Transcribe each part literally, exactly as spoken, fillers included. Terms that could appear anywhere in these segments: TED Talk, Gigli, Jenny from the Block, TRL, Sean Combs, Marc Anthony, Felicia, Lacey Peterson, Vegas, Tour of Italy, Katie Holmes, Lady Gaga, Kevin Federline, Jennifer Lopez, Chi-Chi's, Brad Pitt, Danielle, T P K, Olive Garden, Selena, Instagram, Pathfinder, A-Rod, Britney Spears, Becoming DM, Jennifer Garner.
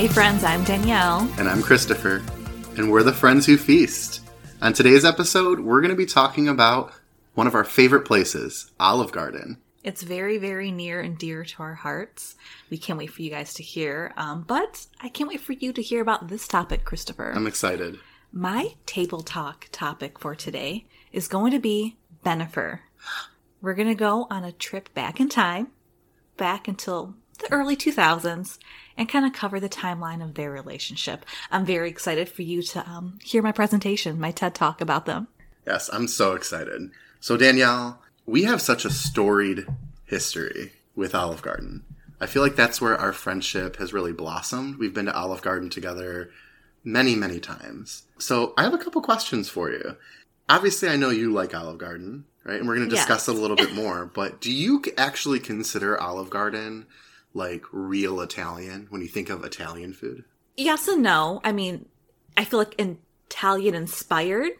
Hey friends, I'm Danielle. And I'm Christopher. And we're the Friends Who Feast. On today's episode, we're going to be talking about one of our favorite places, Olive Garden. It's very, very near and dear to our hearts. We can't wait for you guys to hear. Um, but I can't wait for you to hear about this topic, Christopher. I'm excited. My table talk topic for today is going to be Bennifer. We're going to go on a trip back in time, back until the early two thousands, and kind of cover the timeline of their relationship. I'm very excited for you to um, hear my presentation, my TED Talk about them. Yes, I'm so excited. So Danielle, we have such a storied history with Olive Garden. I feel like that's where our friendship has really blossomed. We've been to Olive Garden together many, many times. So I have a couple questions for you. Obviously, I know you like Olive Garden, right? And we're going to discuss yes. it a little bit more. But do you actually consider Olive Garden like real Italian when you think of Italian food? Yes and no. I mean, I feel like Italian-inspired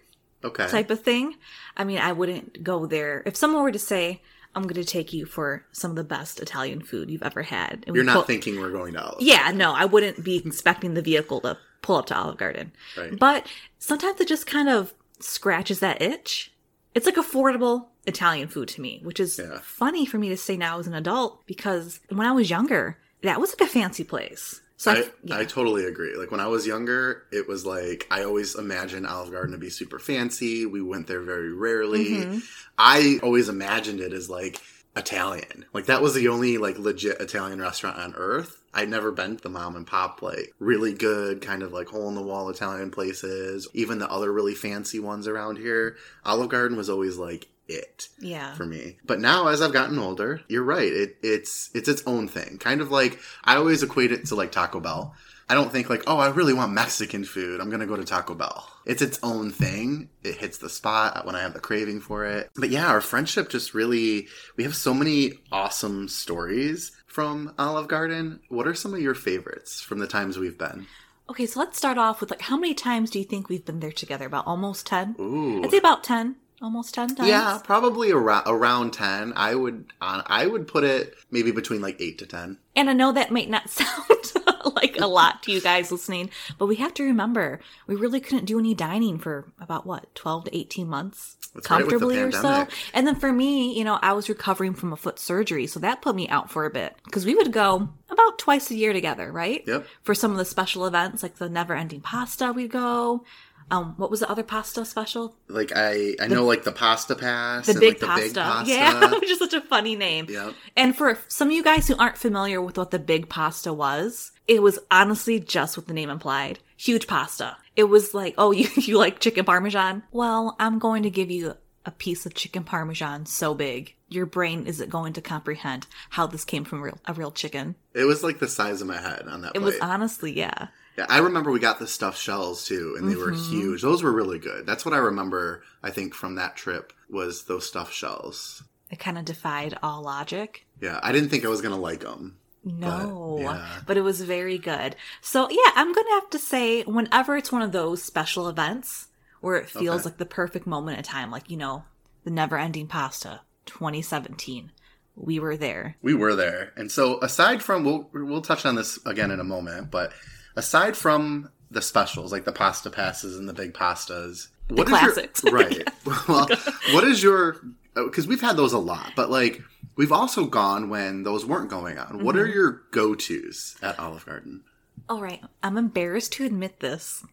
okay. type of thing. I mean, I wouldn't go there. If someone were to say, I'm going to take you for some of the best Italian food you've ever had. And You're not pull- thinking we're going to Olive Garden. Yeah, no, I wouldn't be expecting the vehicle to pull up to Olive Garden. Right. But sometimes it just kind of scratches that itch. It's like affordable Italian food to me, which is yeah. funny for me to say now as an adult, because when I was younger, that was like a fancy place. So I, I, yeah. I totally agree. Like when I was younger, it was like, I always imagined Olive Garden to be super fancy. We went there very rarely. Mm-hmm. I always imagined it as like Italian. Like that was the only like legit Italian restaurant on earth. I'd never been to the mom and pop, like really good kind of like hole in the wall Italian places. Even the other really fancy ones around here. Olive Garden was always like it yeah. for me. But now as I've gotten older, you're right. It, it's it's its own thing. Kind of like I always equate it to like Taco Bell. I don't think like, oh, I really want Mexican food. I'm going to go to Taco Bell. It's its own thing. It hits the spot when I have the craving for it. But yeah, our friendship just really, we have so many awesome stories from Olive Garden. What are some of your favorites from the times we've been? Okay, so let's start off with like, how many times do you think we've been there together? About almost ten? Ooh. I'd say about ten. Almost ten times? Yeah, probably around, around ten. I would uh, I would put it maybe between like eight to ten. And I know that might not sound like a lot to you guys listening, but we have to remember, we really couldn't do any dining for about, what, twelve to eighteen months? That's comfortably right, with the pandemic. Or so. And then for me, you know, I was recovering from a foot surgery, so that put me out for a bit. Because we would go about twice a year together, right? Yep. For some of the special events, like the never-ending pasta, we'd go. Um, what was the other pasta special? Like, I, I the, know, like, the Pasta Pass. The, and big, like the pasta. big Pasta. Yeah, which is such a funny name. Yep. And for some of you guys who aren't familiar with what the Big Pasta was, it was honestly just what the name implied. Huge pasta. It was like, oh, you, you like chicken parmesan? Well, I'm going to give you a piece of chicken parmesan so big, your brain isn't going to comprehend how this came from real, a real chicken. It was like the size of my head on that plate. It was honestly, yeah. Yeah, I remember we got the stuffed shells, too, and they mm-hmm. were huge. Those were really good. That's what I remember, I think, from that trip was those stuffed shells. It kind of defied all logic. Yeah, I didn't think I was going to like them. No, but, yeah. but it was very good. So, yeah, I'm going to have to say whenever it's one of those special events where it feels okay. like the perfect moment in time, like, you know, the never-ending pasta, twenty seventeen. We were there. We were there. And so aside from, we'll, we'll touch on this again in a moment, but aside from the specials, like the Pasta Passes and the Big Pastas. What the classics. Your, right. Well, what is your, because we've had those a lot, but like we've also gone when those weren't going on. Mm-hmm. What are your go-tos at Olive Garden? All right. I'm embarrassed to admit this,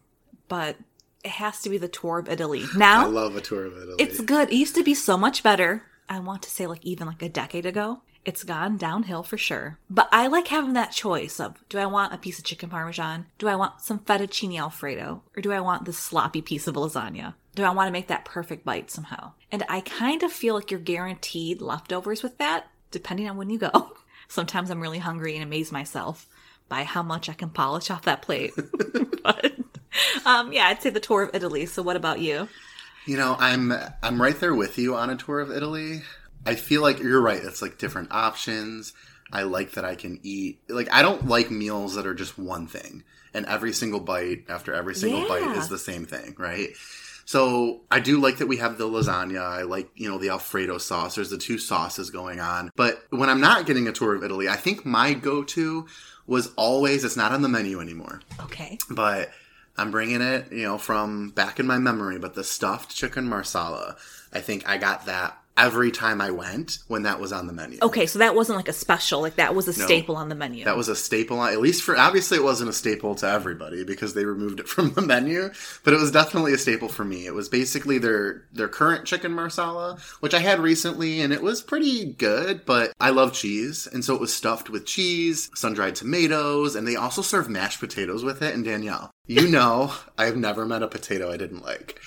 but it has to be the Tour of Italy. Now, I love a Tour of Italy. It's good. It used to be so much better. I want to say like even like a decade ago. It's gone downhill for sure. But I like having that choice of, do I want a piece of chicken parmesan? Do I want some fettuccine Alfredo? Or do I want this sloppy piece of lasagna? Do I want to make that perfect bite somehow? And I kind of feel like you're guaranteed leftovers with that, depending on when you go. Sometimes I'm really hungry and amaze myself by how much I can polish off that plate. But um, yeah, I'd say the Tour of Italy. So what about you? You know, I'm I'm right there with you on a Tour of Italy. I feel like you're right. It's like different options. I like that I can eat. Like, I don't like meals that are just one thing. And every single bite after every single yeah. bite is the same thing, right? So I do like that we have the lasagna. I like, you know, the Alfredo sauce. There's the two sauces going on. But when I'm not getting a tour of Italy, I think my go-to was always, it's not on the menu anymore. Okay. But I'm bringing it, you know, from back in my memory, but the stuffed chicken marsala. I think I got that every time I went when that was on the menu. Okay, so that wasn't like a special. Like, that was a no, staple on the menu. That was a staple, on, at least for, obviously it wasn't a staple to everybody because they removed it from the menu, but it was definitely a staple for me. It was basically their, their current chicken marsala, which I had recently, and it was pretty good, but I love cheese, and so it was stuffed with cheese, sun-dried tomatoes, and they also serve mashed potatoes with it. And Danielle, you know, I've never met a potato I didn't like.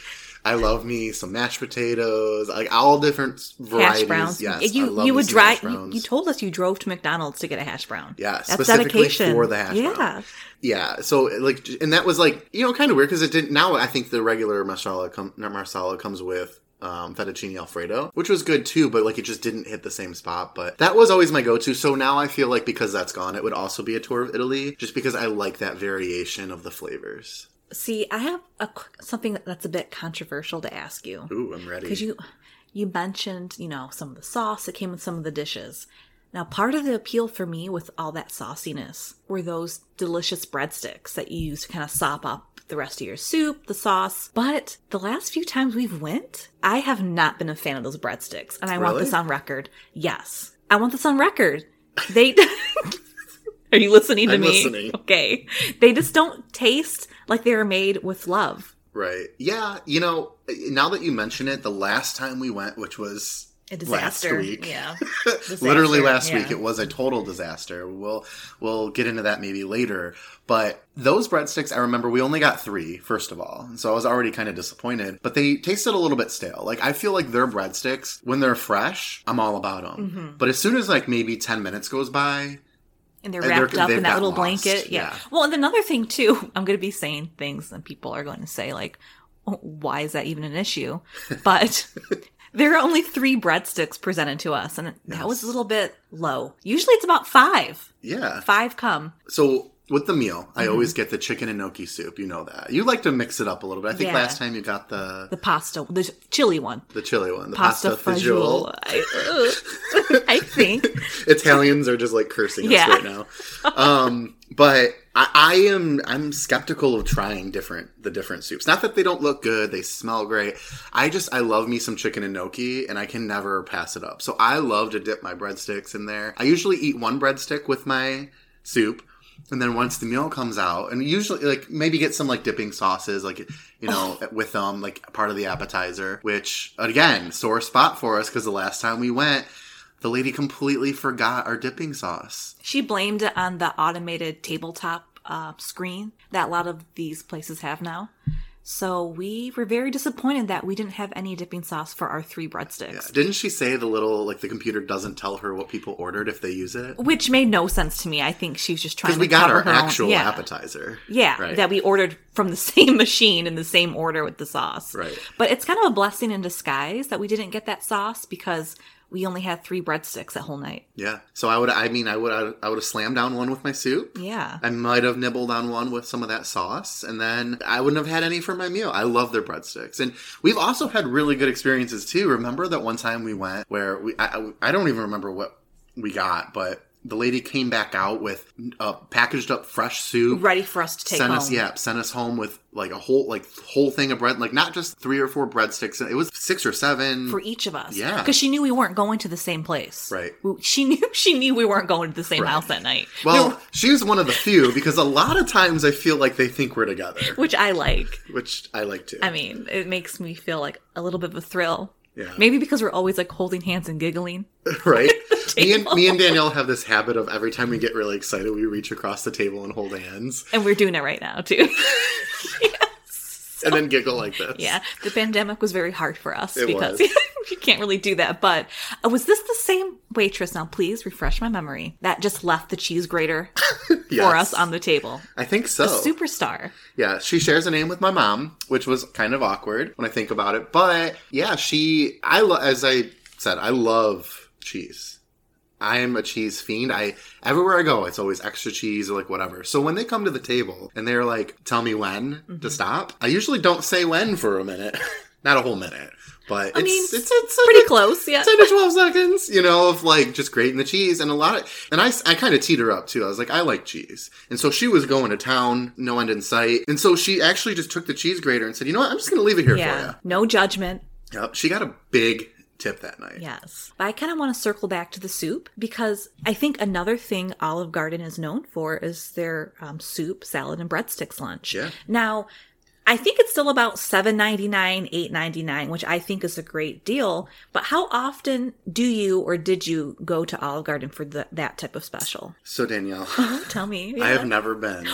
I love me some mashed potatoes, like all different varieties. Hash browns. Yes, you, I love you would drive. You, you told us you drove to McDonald's to get a hash brown. Yeah, that's specifically dedication. For the hash yeah. brown. Yeah, yeah. So like, and that was like, you know, kind of weird because it didn't. Now I think the regular marsala com, marsala comes with um, fettuccine Alfredo, which was good too, but like it just didn't hit the same spot. But that was always my go-to. So now I feel like because that's gone, it would also be a tour of Italy, just because I like that variation of the flavors. See, I have a, something that's a bit controversial to ask you. Ooh, I'm ready. Because you, you mentioned, you know, some of the sauce that came with some of the dishes. Now, part of the appeal for me with all that sauciness were those delicious breadsticks that you used to kind of sop up the rest of your soup, the sauce. But the last few times we've went, I have not been a fan of those breadsticks. And I Really? want this on record. Yes. I want this on record. They... Are you listening to I'm me? Listening. Okay. They just don't taste like they were made with love. Right. Yeah. You know, now that you mention it, the last time we went, which was a disaster. Last week. Yeah. Disaster. Literally last yeah. week. It was a total disaster. We'll we'll get into that maybe later. But those breadsticks, I remember we only got three, first of all. And so I was already kind of disappointed. But they tasted a little bit stale. Like, I feel like their breadsticks, when they're fresh, I'm all about them. Mm-hmm. But as soon as, like, maybe ten minutes goes by... And they're wrapped and they're, up in that little lost. blanket. Yeah. yeah. Well, and another thing, too, I'm going to be saying things and people are going to say, like, oh, why is that even an issue? But there are only three breadsticks presented to us. And yes. that was a little bit low. Usually it's about five. Yeah. Five come. So with the meal, I mm-hmm. always get the chicken gnocchi soup. You know that. You like to mix it up a little bit. I think yeah. last time you got the... The pasta. The chili one. The chili one. The pasta, pasta fagioli. I, I think. Italians are just like cursing yeah. us right now. Um, but I, I am I'm skeptical of trying different the different soups. Not that they don't look good, they smell great. I just I love me some chicken gnocchi, and I can never pass it up. So I love to dip my breadsticks in there. I usually eat one breadstick with my soup. And then once the meal comes out, and usually, like, maybe get some, like, dipping sauces, like, you know, with them, um, like, part of the appetizer, which, again, sore spot for us, because the last time we went, the lady completely forgot our dipping sauce. She blamed it on the automated tabletop uh, screen that a lot of these places have now. So we were very disappointed that we didn't have any dipping sauce for our three breadsticks. Yeah. Didn't she say the little, like, the computer doesn't tell her what people ordered if they use it? Which made no sense to me. I think she was just trying to... Because we got our actual own. appetizer. Yeah, yeah right. that we ordered from the same machine in the same order with the sauce. Right. But it's kind of a blessing in disguise that we didn't get that sauce because... We only had three breadsticks that whole night. Yeah. So I would, I mean, I would, I would have slammed down one with my soup. Yeah. I might have nibbled on one with some of that sauce. And then I wouldn't have had any for my meal. I love their breadsticks. And we've also had really good experiences too. Remember that one time we went where we, I, I don't even remember what we got, but the lady came back out with uh, packaged up fresh soup. Ready for us to take sent home. Us, yeah. Sent us home with like a whole, like whole thing of bread, like not just three or four breadsticks. It was six or seven for each of us. Yeah, because she knew we weren't going to the same place. Right. She knew she knew we weren't going to the same right. house that night. Well, no. she was one of the few because a lot of times I feel like they think we're together, which I like. Which I like too. I mean, it makes me feel like a little bit of a thrill. Yeah. Maybe because we're always like holding hands and giggling. Right. Me and, me and Danielle have this habit of every time we get really excited, we reach across the table and hold hands. And we're doing it right now, too. yes. So, and then giggle like this. Yeah. The pandemic was very hard for us it because you can't really do that. But uh, was this the same waitress? Now, please refresh my memory. That just left the cheese grater yes. for us on the table. I think so. A superstar. Yeah. She shares a name with my mom, which was kind of awkward when I think about it. But yeah, she, I lo- as I said, I love cheese. I am a cheese fiend. I everywhere I go, it's always extra cheese or like whatever. So when they come to the table and they're like, tell me when mm-hmm. to stop, I usually don't say when for a minute. Not a whole minute. But I it's, mean, it's, it's, it's pretty a, close, yeah. ten to twelve seconds, you know, of like just grating the cheese and a lot of, and I, I kind of teed her up too. I was like, I like cheese. And so she was going to town, no end in sight. And so she actually just took the cheese grater and said, you know what, I'm just going to leave it here yeah, for you. No judgment. Yep. She got a big tip that night. Yes. But I kind of want to circle back to the soup because I think another thing Olive Garden is known for is their um, soup, salad, and breadsticks lunch. Yeah. Now, I think it's still about seven ninety-nine, eight ninety-nine, which I think is a great deal. But how often do you or did you go to Olive Garden for the, that type of special? So, Danielle. Oh, tell me. Yeah. I have never been.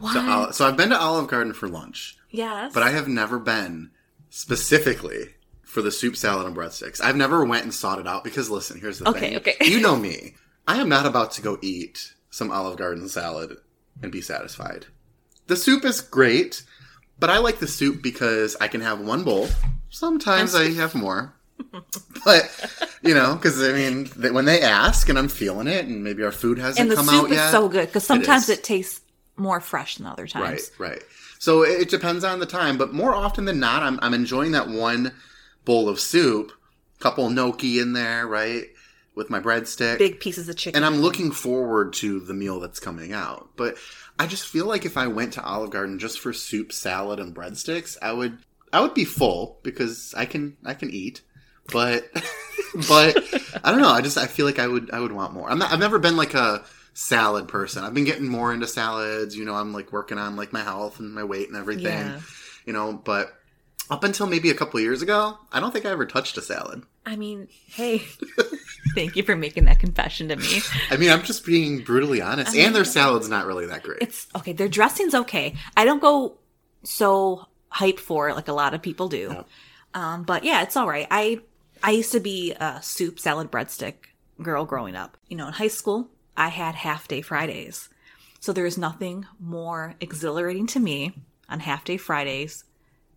Why? So, so I've been to Olive Garden for lunch. Yes. But I have never been specifically for the soup, salad, and breadsticks. I've never went and sought it out because, listen, here's the okay, thing. Okay, okay. You know me. I am not about to go eat some Olive Garden salad and be satisfied. The soup is great. But I like the soup because I can have one bowl. Sometimes I have more. But, you know, because, I mean, they, when they ask and I'm feeling it and maybe our food hasn't come out yet. And the soup is so good because sometimes it, it tastes more fresh than other times. Right, right. So it, it depends on the time. But more often than not, I'm, I'm enjoying that one bowl of soup, couple gnocchi in there, right, with my breadstick. Big pieces of chicken. And I'm looking forward to the meal that's coming out. But I just feel like if I went to Olive Garden just for soup, salad, and breadsticks, I would I would be full because I can I can eat, but but I don't know. I just I feel like I would I would want more. I'm not, I've never been like a salad person. I've been getting more into salads. You know, I'm like working on like my health and my weight and everything. Yeah. You know, but up until maybe a couple of years ago, I don't think I ever touched a salad. I mean, hey, thank you for making that confession to me. I mean, I'm just being brutally honest. I mean, and their salad's not really that great. It's okay. Their dressing's okay. I don't go so hype for it like a lot of people do. No. Um, but yeah, it's all right. I I used to be a soup, salad, breadstick girl growing up. You know, in high school, I had half-day Fridays. So there is nothing more exhilarating to me on half-day Fridays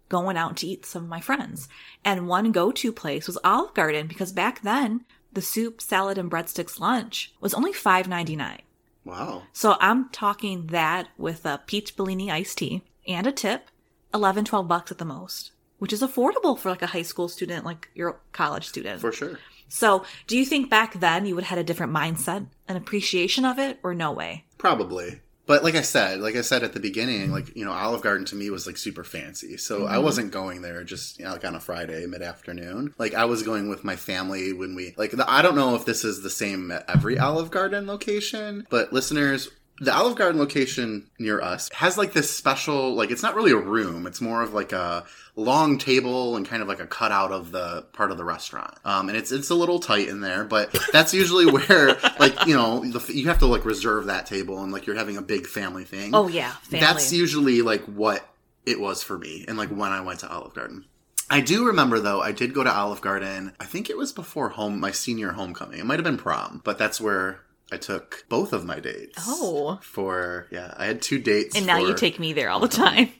going out to eat some of my friends. And one go-to place was Olive Garden because back then, the soup, salad, and breadsticks lunch was only five ninety-nine. Wow. So I'm talking that with a peach Bellini iced tea and a tip, eleven, twelve bucks at the most, which is affordable for like a high school student, like your college student. For sure. So do you think back then you would have had a different mindset and appreciation of it or no way? Probably. But like I said, like I said at the beginning, like, you know, Olive Garden to me was like super fancy. So mm-hmm. I wasn't going there just, you know, like on a Friday mid-afternoon. Like I was going with my family when we, like, the, I don't know if this is the same at every Olive Garden location, but listeners, the Olive Garden location near us has like this special, like it's not really a room. It's more of like a long table and kind of like a cutout of the part of the restaurant. Um, and it's, it's a little tight in there, but that's usually where like, you know, the, you have to like reserve that table and like you're having a big family thing. Oh yeah. Family. That's usually like what it was for me. And like when I went to Olive Garden, I do remember though, I did go to Olive Garden. I think it was before home, my senior homecoming. It might've been prom, but that's where I took both of my dates. Oh. For, yeah, I had two dates. And now for, you take me there all the time.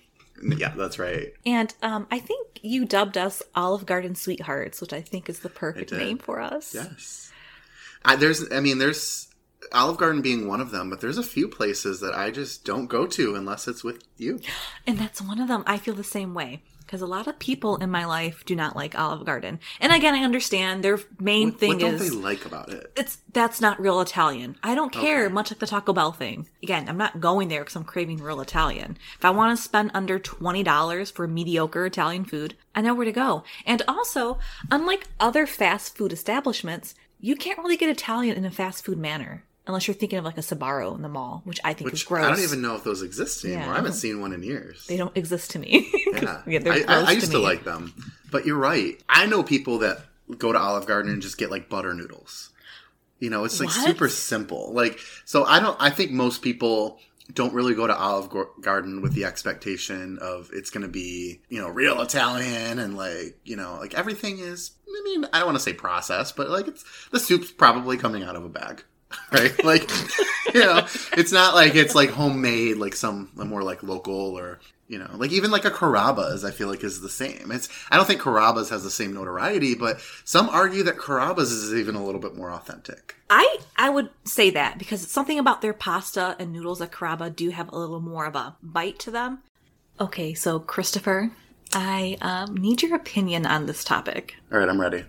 Yeah, that's right. And um, I think you dubbed us Olive Garden Sweethearts, which I think is the perfect name for us. Yes. I, there's, I mean, there's Olive Garden being one of them, but there's a few places that I just don't go to unless it's with you. And that's one of them. I feel the same way. Because a lot of people in my life do not like Olive Garden. And again, I understand their main what, thing what is... What don't they like about it? It's That's not real Italian. I don't care, okay. Much like the Taco Bell thing. Again, I'm not going there because I'm craving real Italian. If I want to spend under twenty dollars for mediocre Italian food, I know where to go. And also, unlike other fast food establishments, you can't really get Italian in a fast food manner. Unless you're thinking of like a Sbarro in the mall, which I think which, is gross. I don't even know if those exist anymore. Yeah, I, I haven't seen one in years. They don't exist to me. Yeah. Yeah, they're I, gross I, I used to, to like them. But you're right. I know people that go to Olive Garden and just get like butter noodles. You know, it's like what? Super simple. Like, so I don't, I think most people don't really go to Olive Garden with the expectation of it's going to be, you know, real Italian and like, you know, like everything is, I mean, I don't want to say processed, but like it's, the soup's probably coming out of a bag. right? Like, you know, it's not like it's like homemade, like some more like local or, you know, like even like a Carrabba's, I feel like is the same. It's I don't think Carrabba's has the same notoriety, but some argue that Carrabba's is even a little bit more authentic. I, I would say that because it's something about their pasta and noodles at Carrabba do have a little more of a bite to them. Okay, so Christopher, I um, need your opinion on this topic. All right, I'm ready.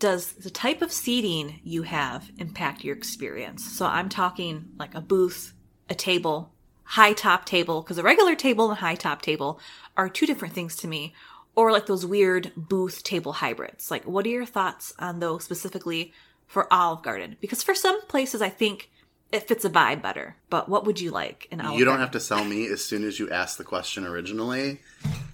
Does the type of seating you have impact your experience? So I'm talking like a booth, a table, high top table, because a regular table and a high top table are two different things to me, or like those weird booth table hybrids. Like, what are your thoughts on those specifically for Olive Garden? Because for some places, I think it fits a vibe better. But what would you like in Olive Garden? You don't have to sell me as soon as you asked the question originally.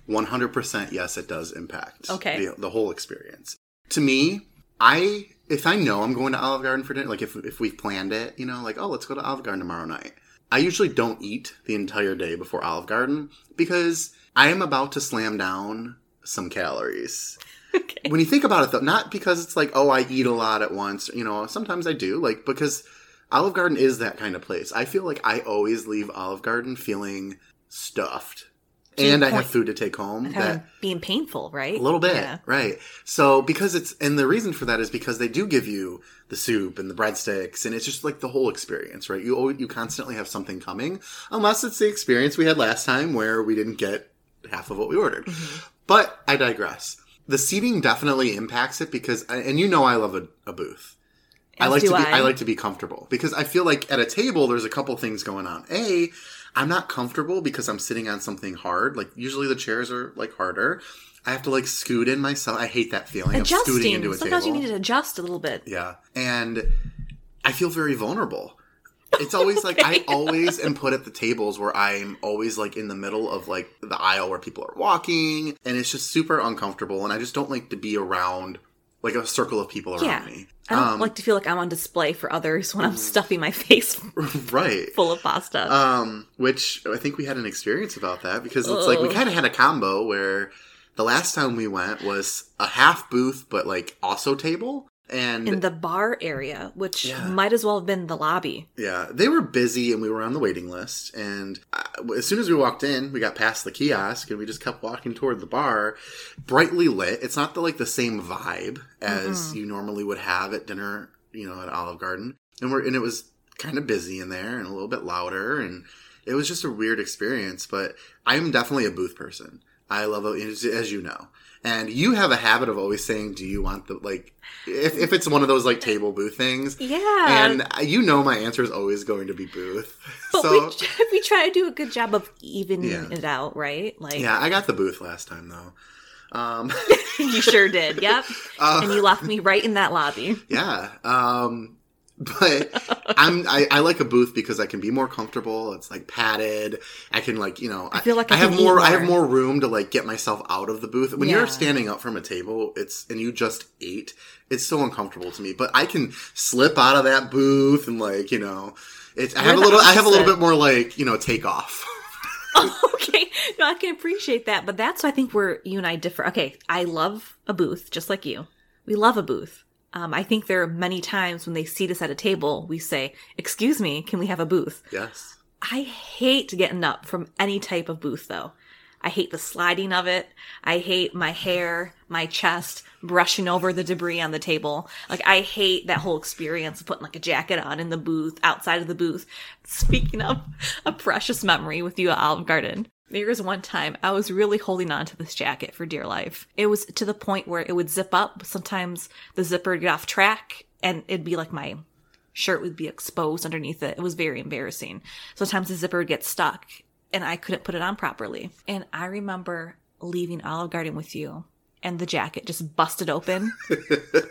one hundred percent yes, it does impact okay. the, the whole experience. To me, I if I know I'm going to Olive Garden for dinner, like if if we've planned it, you know, like, oh, let's go to Olive Garden tomorrow night. I usually don't eat the entire day before Olive Garden because I am about to slam down some calories. Okay. When you think about it, though, not because it's like, oh, I eat a lot at once. You know, sometimes I do, like, because Olive Garden is that kind of place. I feel like I always leave Olive Garden feeling stuffed. And I have food to take home. That being painful, right? A little bit, yeah. Right. So because it's – and the reason for that is because they do give you the soup and the breadsticks, and it's just like the whole experience, right? You always, you constantly have something coming, unless it's the experience we had last time where we didn't get half of what we ordered. Mm-hmm. But I digress. The seating definitely impacts it because – and you know I love a, a booth. As I like to be, I. I like to be comfortable because I feel like at a table there's a couple things going on. A – I'm not comfortable because I'm sitting on something hard. Like, usually the chairs are, like, harder. I have to, like, scoot in myself. I hate that feeling Adjusting. of scooting into a Sometimes table. Sometimes you need to adjust a little bit. Yeah. And I feel very vulnerable. It's always, okay. like, I always am put at the tables where I'm always, like, in the middle of, like, the aisle where people are walking. And it's just super uncomfortable. And I just don't like to be around, like, a circle of people around yeah. me. I don't um, like to feel like I'm on display for others when I'm stuffing my face right. full of pasta. Um, which I think we had an experience about that because it's oh. like we kind of had a combo where the last time we went was a half booth but like also table. And in the bar area, which yeah. might as well have been the lobby. Yeah, they were busy and we were on the waiting list. And I, as soon as we walked in, we got past the kiosk and we just kept walking toward the bar. Brightly lit. It's not the, like the same vibe as mm-hmm. you normally would have at dinner, you know, at Olive Garden. And we're and it was kind of busy in there and a little bit louder. And it was just a weird experience. But I'm definitely a booth person. I love it, as you know. And you have a habit of always saying, do you want the, like, if, if it's one of those, like, table booth things. Yeah. And you know my answer is always going to be booth. But so, we, we try to do a good job of evening yeah. it out, right? Like, yeah, I got the booth last time, though. Um, you sure did, yep. Uh, and you left me right in that lobby. Yeah. Um, but I'm, I, I like a booth because I can be more comfortable. It's, like, padded. I can, like, you know, I, I feel like I, I have more, more. I have more room to, like, get myself out of the booth. When yeah. you're standing up from a table, it's and you just ate, it's so uncomfortable to me. But I can slip out of that booth and, like, you know, it's. I have a little. Opposite. I have a little bit more, like, you know, takeoff. Okay, no, I can appreciate that, but that's why I think where you and I differ. Okay, I love a booth just like you. We love a booth. Um, I think there are many times when they seat us at a table, we say, excuse me, can we have a booth? Yes. I hate getting up from any type of booth, though. I hate the sliding of it. I hate my hair, my chest, brushing over the debris on the table. Like, I hate that whole experience of putting, like, a jacket on in the booth, outside of the booth. Speaking of a precious memory with you at Olive Garden. There was one time I was really holding on to this jacket for dear life. It was to the point where it would zip up. Sometimes the zipper would get off track and it'd be like my shirt would be exposed underneath it. It was very embarrassing. Sometimes the zipper would get stuck and I couldn't put it on properly. And I remember leaving Olive Garden with you and the jacket just busted open,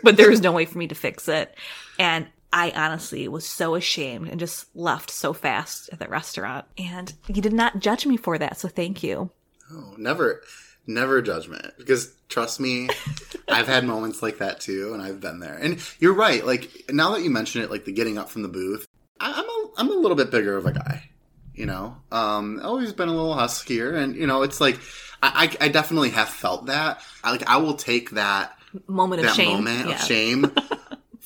but there was no way for me to fix it. And I honestly was so ashamed and just left so fast at the restaurant. And you did not judge me for that, so thank you. Oh, never, never judgment. Because trust me, I've had moments like that too, and I've been there. And you're right. Like, now that you mention it, like the getting up from the booth, I, I'm a, I'm a little bit bigger of a guy, you know. Um, always been a little huskier, and you know, it's like I, I, I definitely have felt that. I, like I will take that moment of that shame. Moment yeah. of shame.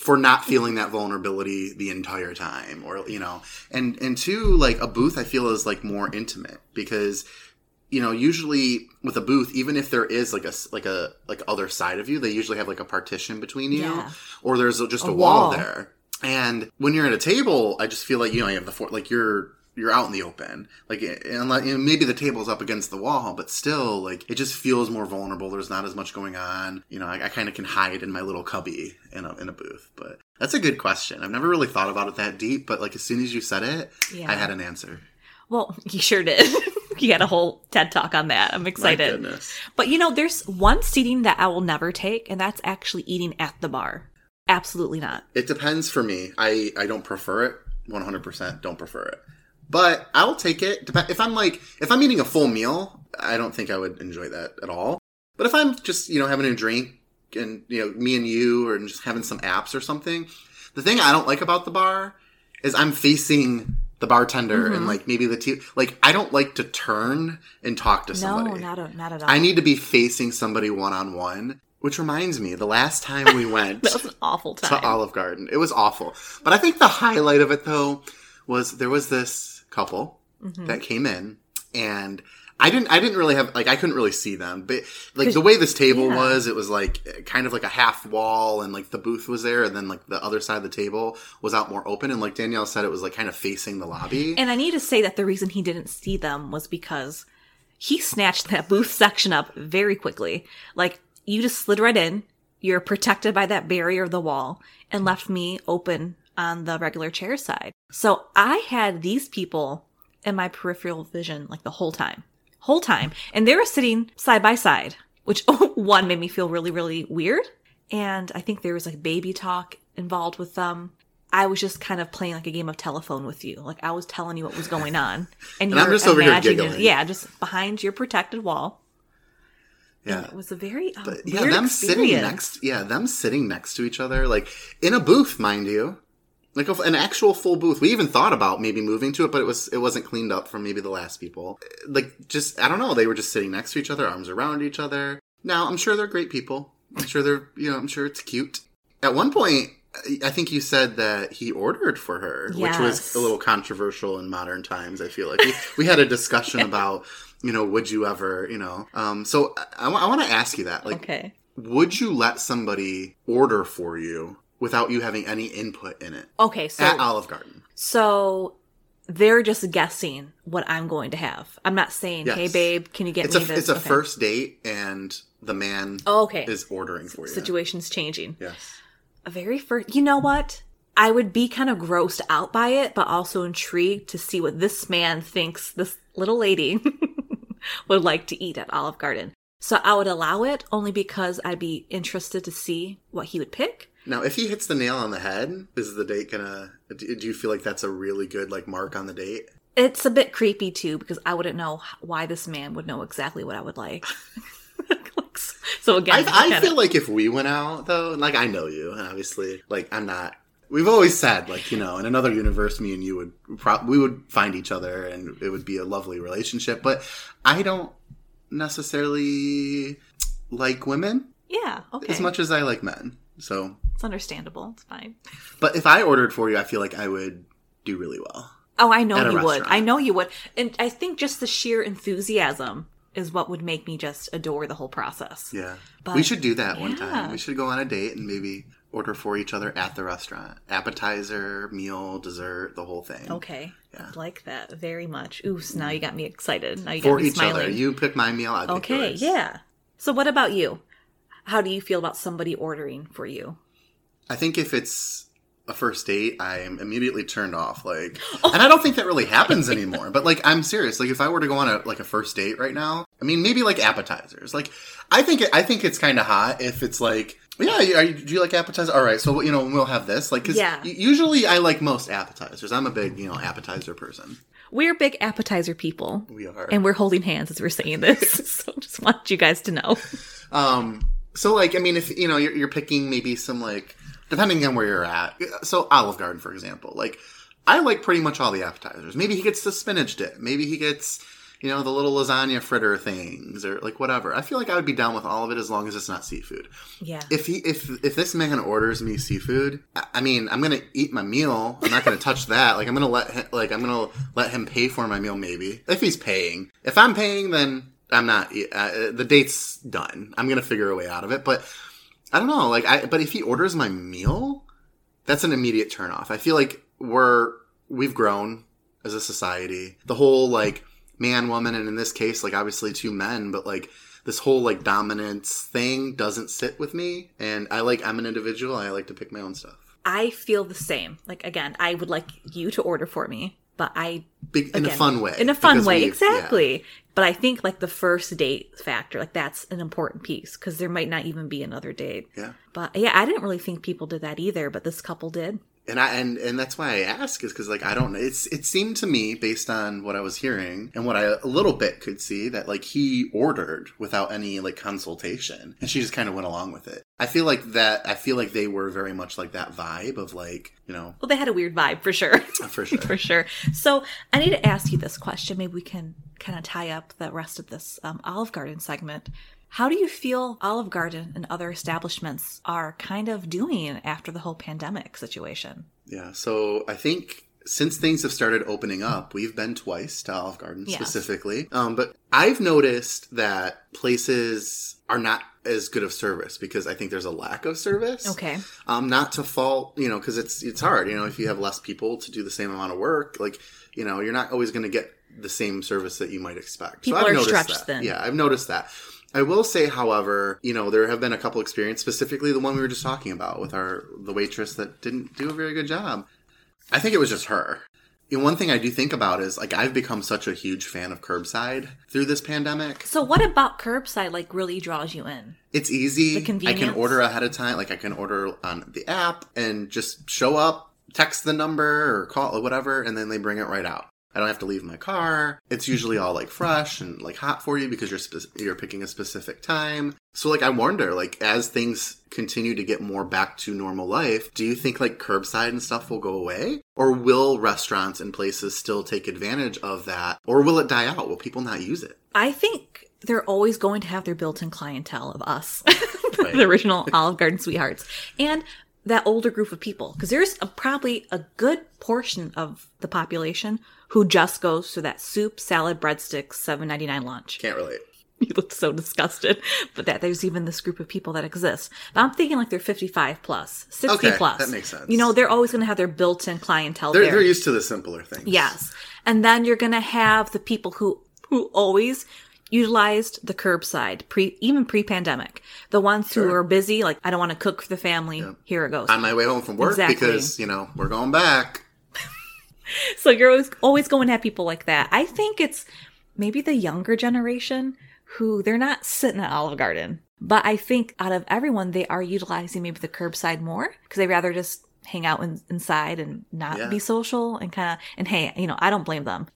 for not feeling that vulnerability the entire time, or, you know, and, and two, like a booth, I feel is like more intimate because, you know, usually with a booth, even if there is like a, like a, like other side of you, they usually have like a partition between you yeah. or there's just a, a wall. wall there. And when you're at a table, I just feel like, you know, you have the four, like you're, you're out in the open. Like, unless, you know, maybe the table's up against the wall, but still, like, it just feels more vulnerable. There's not as much going on. You know, I, I kind of can hide in my little cubby in a, in a booth. But that's a good question. I've never really thought about it that deep, but, like, as soon as you said it, yeah. I had an answer. Well, you sure did. You had a whole TED Talk on that. I'm excited. My goodness. But, you know, there's one seating that I will never take, and that's actually eating at the bar. Absolutely not. It depends for me. I, I don't prefer it. one hundred percent don't prefer it. But I'll take it. If I'm like, if I'm eating a full meal, I don't think I would enjoy that at all. But if I'm just, you know, having a drink and, you know, me and you or just having some apps or something, the thing I don't like about the bar is I'm facing the bartender mm-hmm. and like maybe the t- like I don't like to turn and talk to somebody. No, not, a, not at all. I need to be facing somebody one on one. Which reminds me, the last time we went that was an awful time. To Olive Garden, it was awful. But I think the highlight of it though was there was this couple mm-hmm. that came in, and I didn't I didn't really have, like, I couldn't really see them, but like the way this table yeah. was, it was like kind of like a half wall, and like the booth was there, and then like the other side of the table was out more open, and like Danielle said, it was like kind of facing the lobby. And I need to say that the reason he didn't see them was because he snatched that booth section up very quickly. Like, you just slid right in, you're protected by that barrier of the wall, and left me open on the regular chair side. So I had these people in my peripheral vision like the whole time. Whole time. And they were sitting side by side, which one made me feel really, really weird. And I think there was like baby talk involved with them. I was just kind of playing like a game of telephone with you. Like I was telling you what was going on. And, and you're I'm just over here giggling. Yeah, just behind your protected wall. Yeah, and it was a very uh, but, yeah, weird them experience. Sitting next, yeah, them sitting next to each other, like in a booth, mind you. Like an actual full booth. We even thought about maybe moving to it, but it was it wasn't cleaned up from maybe the last people. Like, just, I don't know. They were just sitting next to each other, arms around each other. Now, I'm sure they're great people. I'm sure they're, you know, I'm sure it's cute. At one point, I think you said that he ordered for her, yes. which was a little controversial in modern times, I feel like. We, we had a discussion about, you know, would you ever, you know. Um, so I, I want to ask you that. Like, okay. Would you let somebody order for you without you having any input in it? Okay, so... At Olive Garden. So, they're just guessing what I'm going to have. I'm not saying, yes. hey, babe, can you get it's me a, this? It's a okay. first date, and the man oh, okay. is ordering for S- you. Situation's changing. Yes. A very first... You know what? I would be kind of grossed out by it, but also intrigued to see what this man thinks this little lady would like to eat at Olive Garden. So, I would allow it only because I'd be interested to see what he would pick. Now, if he hits the nail on the head, is the date gonna... Do you feel like that's a really good, like, mark on the date? It's a bit creepy, too, because I wouldn't know why this man would know exactly what I would like. So, again... I, I feel of... like if we went out, though, and, like, I know you, and obviously, like, I'm not... We've always said, like, you know, in another universe, me and you would... Pro- we would find each other, and it would be a lovely relationship, but I don't necessarily like women. Yeah, okay. As much as I like men, so... It's understandable. It's fine. But if I ordered for you, I feel like I would do really well. Oh, I know you restaurant. would. I know you would. And I think just the sheer enthusiasm is what would make me just adore the whole process. Yeah. But we should do that yeah. one time. We should go on a date and maybe order for each other at the restaurant. Appetizer, meal, dessert, the whole thing. Okay. Yeah. I like that very much. Ooh, so now you got me excited. Now you for got me smiling. For each other. You pick my meal, I'll pick yours. Okay, yeah. So what about you? How do you feel about somebody ordering for you? I think if it's a first date, I'm immediately turned off. Like, oh. And I don't think that really happens anymore. But, like, I'm serious. Like, if I were to go on, a like, a first date right now, I mean, maybe, like, appetizers. Like, I think it, I think it's kind of hot if it's, like, yeah, are you, do you like appetizers? All right, so, you know, we'll have this. Like, because yeah. usually I like most appetizers. I'm a big, you know, appetizer person. We're big appetizer people. We are. And we're holding hands as we're saying this. So just want you guys to know. Um. So, like, I mean, if, you know, you're, you're picking maybe some, like... Depending on where you're at. So Olive Garden, for example. Like, I like pretty much all the appetizers. Maybe he gets the spinach dip. Maybe he gets, you know, the little lasagna fritter things or like whatever. I feel like I would be down with all of it as long as it's not seafood. Yeah. If he if if this man orders me seafood, I mean, I'm gonna eat my meal. I'm not gonna touch that. Like I'm gonna let him, like I'm gonna let him pay for my meal. Maybe if he's paying. If I'm paying, then I'm not. Uh, the date's done. I'm gonna figure a way out of it. But I don't know. Like I. But if he orders my meal, that's an immediate turnoff. I feel like we're we've grown as a society. The whole like. Man, woman, and in this case, like, obviously two men, but, like, this whole, like, dominance thing doesn't sit with me, and I, like, I'm an individual, I like to pick my own stuff. I feel the same. Like, again, I would like you to order for me, but I... Be- in again, a fun way. In a fun way, exactly. Yeah. But I think, like, the first date factor, like, that's an important piece, because there might not even be another date. Yeah. But, yeah, I didn't really think people did that either, but this couple did. And I and, and that's why I ask is because, like, I don't know. It's, it seemed to me, based on what I was hearing and what I a little bit could see, that, like, he ordered without any, like, consultation. And she just kind of went along with it. I feel like that, I feel like they were very much like that vibe of, like, you know. Well, they had a weird vibe, for sure. For sure. For sure. So I need to ask you this question. Maybe we can kind of tie up the rest of this um, Olive Garden segment. How do you feel Olive Garden and other establishments are kind of doing after the whole pandemic situation? Yeah, so I think since things have started opening up, we've been twice to Olive Garden yes. specifically. Um, but I've noticed that places are not as good of service because I think there's a lack of service. Okay. Um, not to fault, you know, because it's, it's hard, you know, if you have less people to do the same amount of work, like, you know, you're not always going to get the same service that you might expect. People so I've are noticed stretched that. Thin. Yeah, I've noticed that. I will say, however, you know, there have been a couple experiences, specifically the one we were just talking about with our the waitress that didn't do a very good job. I think it was just her. You know, one thing I do think about is, like, I've become such a huge fan of curbside through this pandemic. So what about curbside, like, really draws you in? It's easy. The convenience. I can order ahead of time. Like, I can order on the app and just show up, text the number or call or whatever, and then they bring it right out. I don't have to leave my car. It's usually all, like, fresh and, like, hot for you because you're spe- you're picking a specific time. So, like, I wonder, like, as things continue to get more back to normal life, do you think, like, curbside and stuff will go away? Or will restaurants and places still take advantage of that? Or will it die out? Will people not use it? I think they're always going to have their built-in clientele of us, right. The original Olive Garden sweethearts. And that older group of people, because there's a, probably a good portion of the population who just goes to that soup, salad, breadsticks, seven ninety-nine lunch. Can't relate. You looked so disgusted, but that there's even this group of people that exist. But I'm thinking like they're fifty-five plus, sixty okay, plus. That makes sense. You know, they're always going to have their built-in clientele. They're, there. They're used to the simpler things. Yes, and then you're going to have the people who who always utilized the curbside, pre even pre-pandemic. The ones sure. who are busy, like, I don't want to cook for the family. Yep. Here it goes. On my way home from work exactly. because, you know, we're going back. So you're always, always going to have people like that. I think it's maybe the younger generation who they're not sitting at Olive Garden. But I think out of everyone, they are utilizing maybe the curbside more because they'd rather just hang out in, inside and not yeah. be social and kind of, and hey, you know, I don't blame them.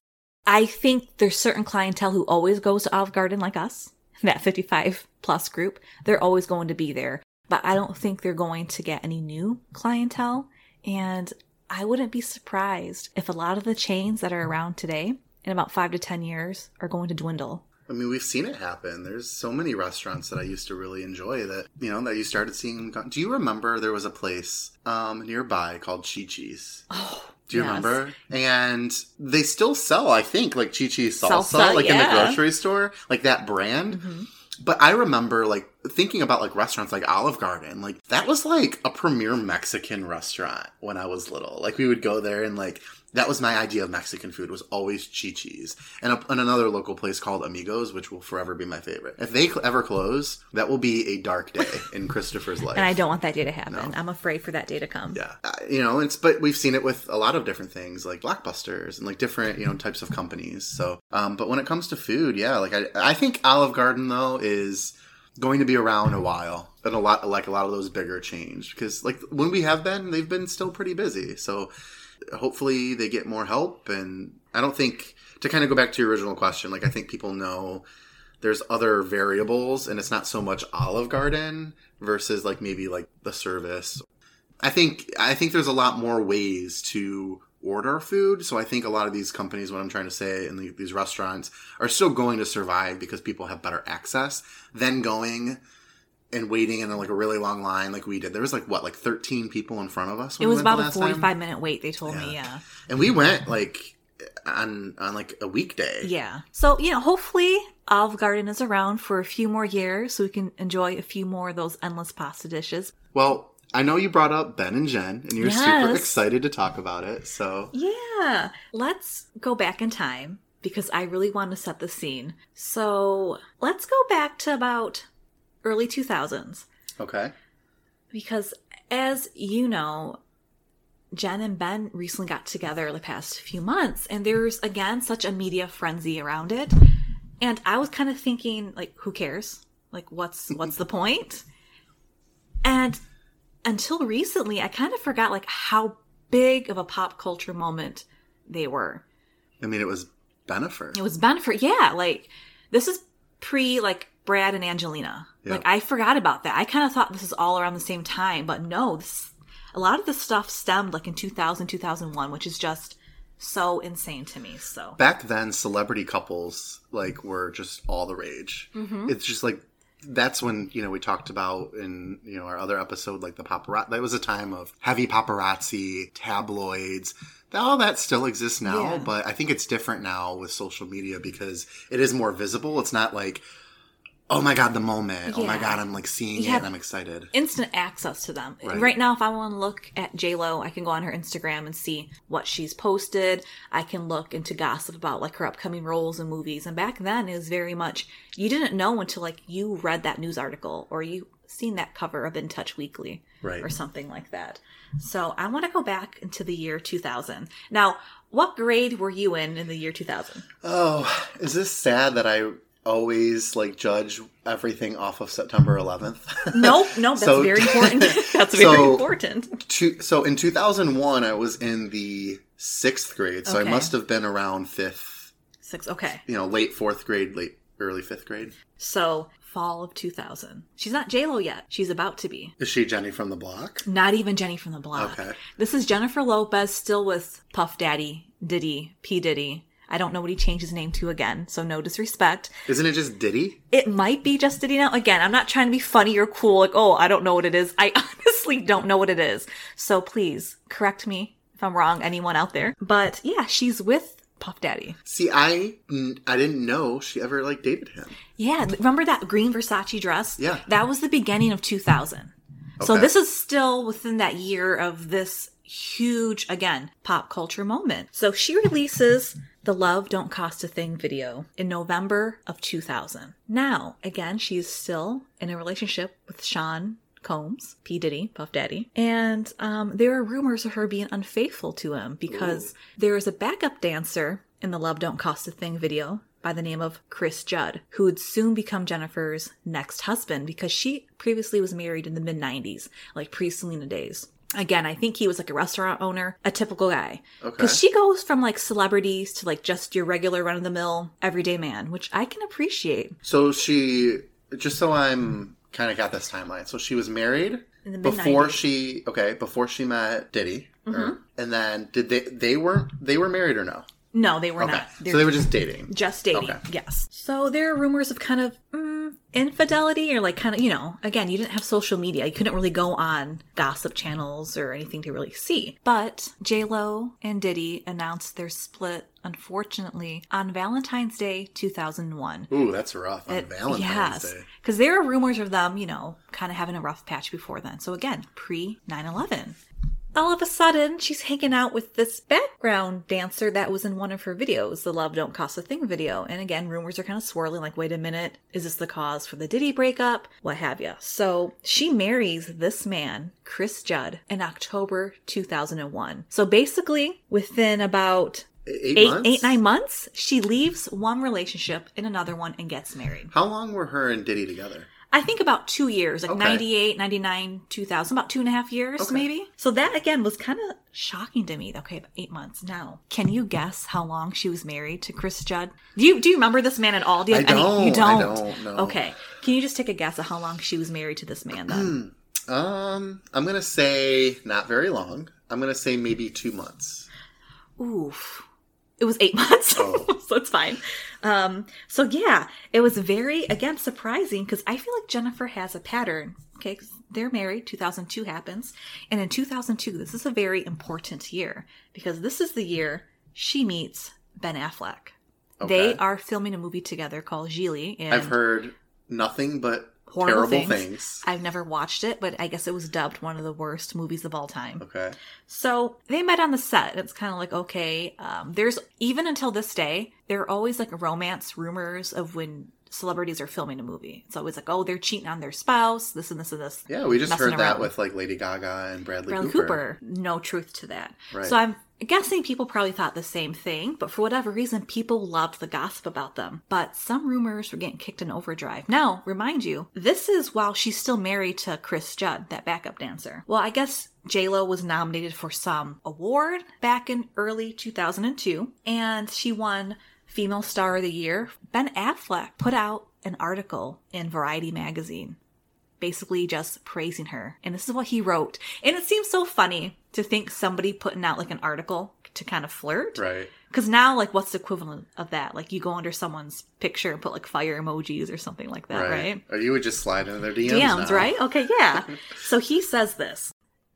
I think there's certain clientele who always goes to Olive Garden like us, that fifty-five plus group. They're always going to be there. But I don't think they're going to get any new clientele. And I wouldn't be surprised if a lot of the chains that are around today in about five to ten years are going to dwindle. I mean, we've seen it happen. There's so many restaurants that I used to really enjoy that, you know, that you started seeing. Do you remember there was a place um, nearby called Chi-Chi's? Oh, do you yes. remember? And they still sell, I think, like Chi-Chi's salsa, salsa like yeah. in the grocery store, like that brand. Mm-hmm. But I remember, like, thinking about, like, restaurants like Olive Garden. Like, that was, like, a premier Mexican restaurant when I was little. Like, we would go there and, like... That was my idea of Mexican food, was always Chi-Chi's. And, a, and another local place called Amigos, which will forever be my favorite. If they cl- ever close, that will be a dark day in Christopher's life. And I don't want that day to happen. No. I'm afraid for that day to come. Yeah. Uh, you know, it's but we've seen it with a lot of different things, like Blockbusters and, like, different, you know, types of companies. So, um, but when it comes to food, yeah, like, I, I think Olive Garden, though, is going to be around a while. And a lot, like, a lot of those bigger chains. Because, like, when we have been, they've been still pretty busy. So... Hopefully they get more help, and I don't think, to kind of go back to your original question, like, I think people know there's other variables, and it's not so much Olive Garden versus, like, maybe, like, the service. I think I think there's a lot more ways to order food. So I think a lot of these companies, what I'm trying to say, and the, these restaurants are still going to survive because people have better access than going and waiting in a, like a really long line like we did. There was like, what, like thirteen people in front of us? When it was we went about a forty-five minute wait, they told yeah. me, yeah. And we went like on on like a weekday. Yeah. So, you know, hopefully Olive Garden is around for a few more years so we can enjoy a few more of those endless pasta dishes. Well, I know you brought up Ben and Jen, and you're yes. super excited to talk about it, so... Yeah. Let's go back in time, because I really want to set the scene. So, let's go back to about early two thousands. Okay. Because, as you know, Jen and Ben recently got together the past few months, and there's, again, such a media frenzy around it. And I was kind of thinking, like, who cares? Like, what's what's the point? And... until recently, I kind of forgot, like, how big of a pop culture moment they were. I mean, it was Bennifer. It was Bennifer, yeah. Like, this is pre, like, Brad and Angelina. Yep. Like, I forgot about that. I kind of thought this is all around the same time. But no, this, a lot of this stuff stemmed, like, in two thousand, two thousand one, which is just so insane to me. So back then, celebrity couples, like, were just all the rage. Mm-hmm. It's just, like... that's when, you know, we talked about in, you know, our other episode, like the paparazzi, that was a time of heavy paparazzi, tabloids, all that still exists now, yeah. but I think it's different now with social media because it is more visible. It's not like, oh my God, the moment. Yeah. Oh my God, I'm like seeing you it and I'm excited. Instant access to them. Right. Right now, if I want to look at J-Lo, I can go on her Instagram and see what she's posted. I can look into gossip about like her upcoming roles and movies. And back then it was very much, you didn't know until like you read that news article or you seen that cover of In Touch Weekly right. or something like that. So I want to go back into the year two thousand. Now, what grade were you in in the year two thousand? Oh, is this sad that I... always like judge everything off of September eleventh. Nope, no, that's so, very important. That's very so, important. Two, so in two thousand one, I was in the sixth grade, so okay. I must have been around fifth. Sixth, okay. You know, late fourth grade, late early fifth grade. So fall of two thousand. She's not J-Lo yet. She's about to be. Is she Jenny from the Block? Not even Jenny from the Block. Okay. This is Jennifer Lopez, still with Puff Daddy, Diddy, P. Diddy. I don't know what he changed his name to again, so no disrespect. Isn't it just Diddy? It might be just Diddy now. Again, I'm not trying to be funny or cool, like, oh, I don't know what it is. I honestly don't know what it is. So please, correct me if I'm wrong, anyone out there. But yeah, she's with Puff Daddy. See, I, I didn't know she ever, like, dated him. Yeah, remember that green Versace dress? Yeah. That was the beginning of two thousand. Okay. So this is still within that year of this huge, again, pop culture moment. So she releases... the Love Don't Cost a Thing video in November of two thousand. Now, again, she's still in a relationship with Sean Combs, P. Diddy, Puff Daddy. And um, there are rumors of her being unfaithful to him because Ooh. There is a backup dancer in the Love Don't Cost a Thing video by the name of Chris Judd, who would soon become Jennifer's next husband because she previously was married in the mid nineties, like pre-Selena days. Again, I think he was like a restaurant owner, a typical guy. Okay. Because she goes from like celebrities to like just your regular run-of-the-mill everyday man, which I can appreciate. So she, just so I'm kind of got this timeline. So she was married in the mid nineties. Before she, okay, before she met Diddy. Mm-hmm. Or, and then did they, they were, they were married or no? No, they were okay. not. They're so they were just dating. Just dating, okay. yes. So there are rumors of kind of mm, infidelity or like kind of, you know, again, you didn't have social media. You couldn't really go on gossip channels or anything to really see. But J-Lo and Diddy announced their split, unfortunately, on Valentine's Day two thousand one. Ooh, that's rough. On it, Valentine's yes, Day. Yes, because there are rumors of them, you know, kind of having a rough patch before then. So again, pre nine eleven. All of a sudden, she's hanging out with this background dancer that was in one of her videos, the Love Don't Cost a Thing video. And again, rumors are kind of swirling, like, wait a minute, is this the cause for the Diddy breakup? What have you. So she marries this man, Chris Judd, in October two thousand one. So basically, within about... Eight, eight, months? eight, nine months, she leaves one relationship in another one and gets married. How long were her and Diddy together? I think about two years, like okay. ninety-eight, ninety-nine, two thousand, about two and a half years okay. maybe. So that, again, was kind of shocking to me. Okay, eight months now. Can you guess how long she was married to Chris Judd? Do you do you remember this man at all? Do you have I any? Don't. You don't? I don't, no. Okay. Can you just take a guess at how long she was married to this man then? um, I'm going to say not very long. I'm going to say maybe two months. Oof. It was eight months, oh. So it's fine. Um, so yeah, it was very, again, surprising because I feel like Jennifer has a pattern. Okay, because they're married. two thousand two happens. And in two thousand two, this is a very important year because this is the year she meets Ben Affleck. Okay. They are filming a movie together called Gigli. And I've heard nothing but terrible things. things. I've never watched it, but I guess it was dubbed one of the worst movies of all time. Okay. So they met on the set. It's kind of like, okay, um, there's, even until this day, there are always like romance rumors of when celebrities are filming a movie. It's always like, oh, they're cheating on their spouse, this and this and this. Yeah, we just heard around. that with like Lady Gaga and Bradley, Bradley Cooper. Cooper. No truth to that. Right. So I'm guessing people probably thought the same thing, but for whatever reason, people loved the gossip about them. But some rumors were getting kicked in overdrive. Now, remind you, this is while she's still married to Chris Judd, that backup dancer. Well, I guess J Lo was nominated for some award back in early two thousand two, and she won Female Star of the Year. Ben Affleck put out an article in Variety magazine, basically just praising her. And this is what he wrote. And it seems so funny to think somebody putting out like an article to kind of flirt. Right. Because now, like, what's the equivalent of that? Like, you go under someone's picture and put like fire emojis or something like that, right? right? Or you would just slide into their D Ms. D Ms, now. Right? Okay, yeah. So he says this.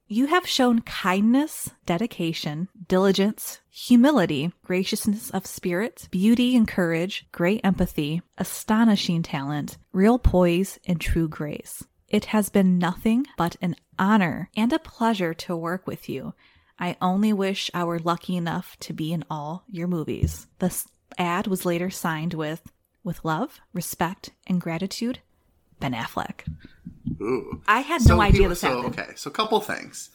You have shown kindness, dedication, diligence, humility, graciousness of spirit, beauty and courage, great empathy, astonishing talent, real poise, and true grace. It has been nothing but an honor and a pleasure to work with you. I only wish I were lucky enough to be in all your movies. The ad was later signed with, with love, respect, and gratitude, Ben Affleck. Ooh. I had so no idea he, this so, happened. Okay, so a couple things.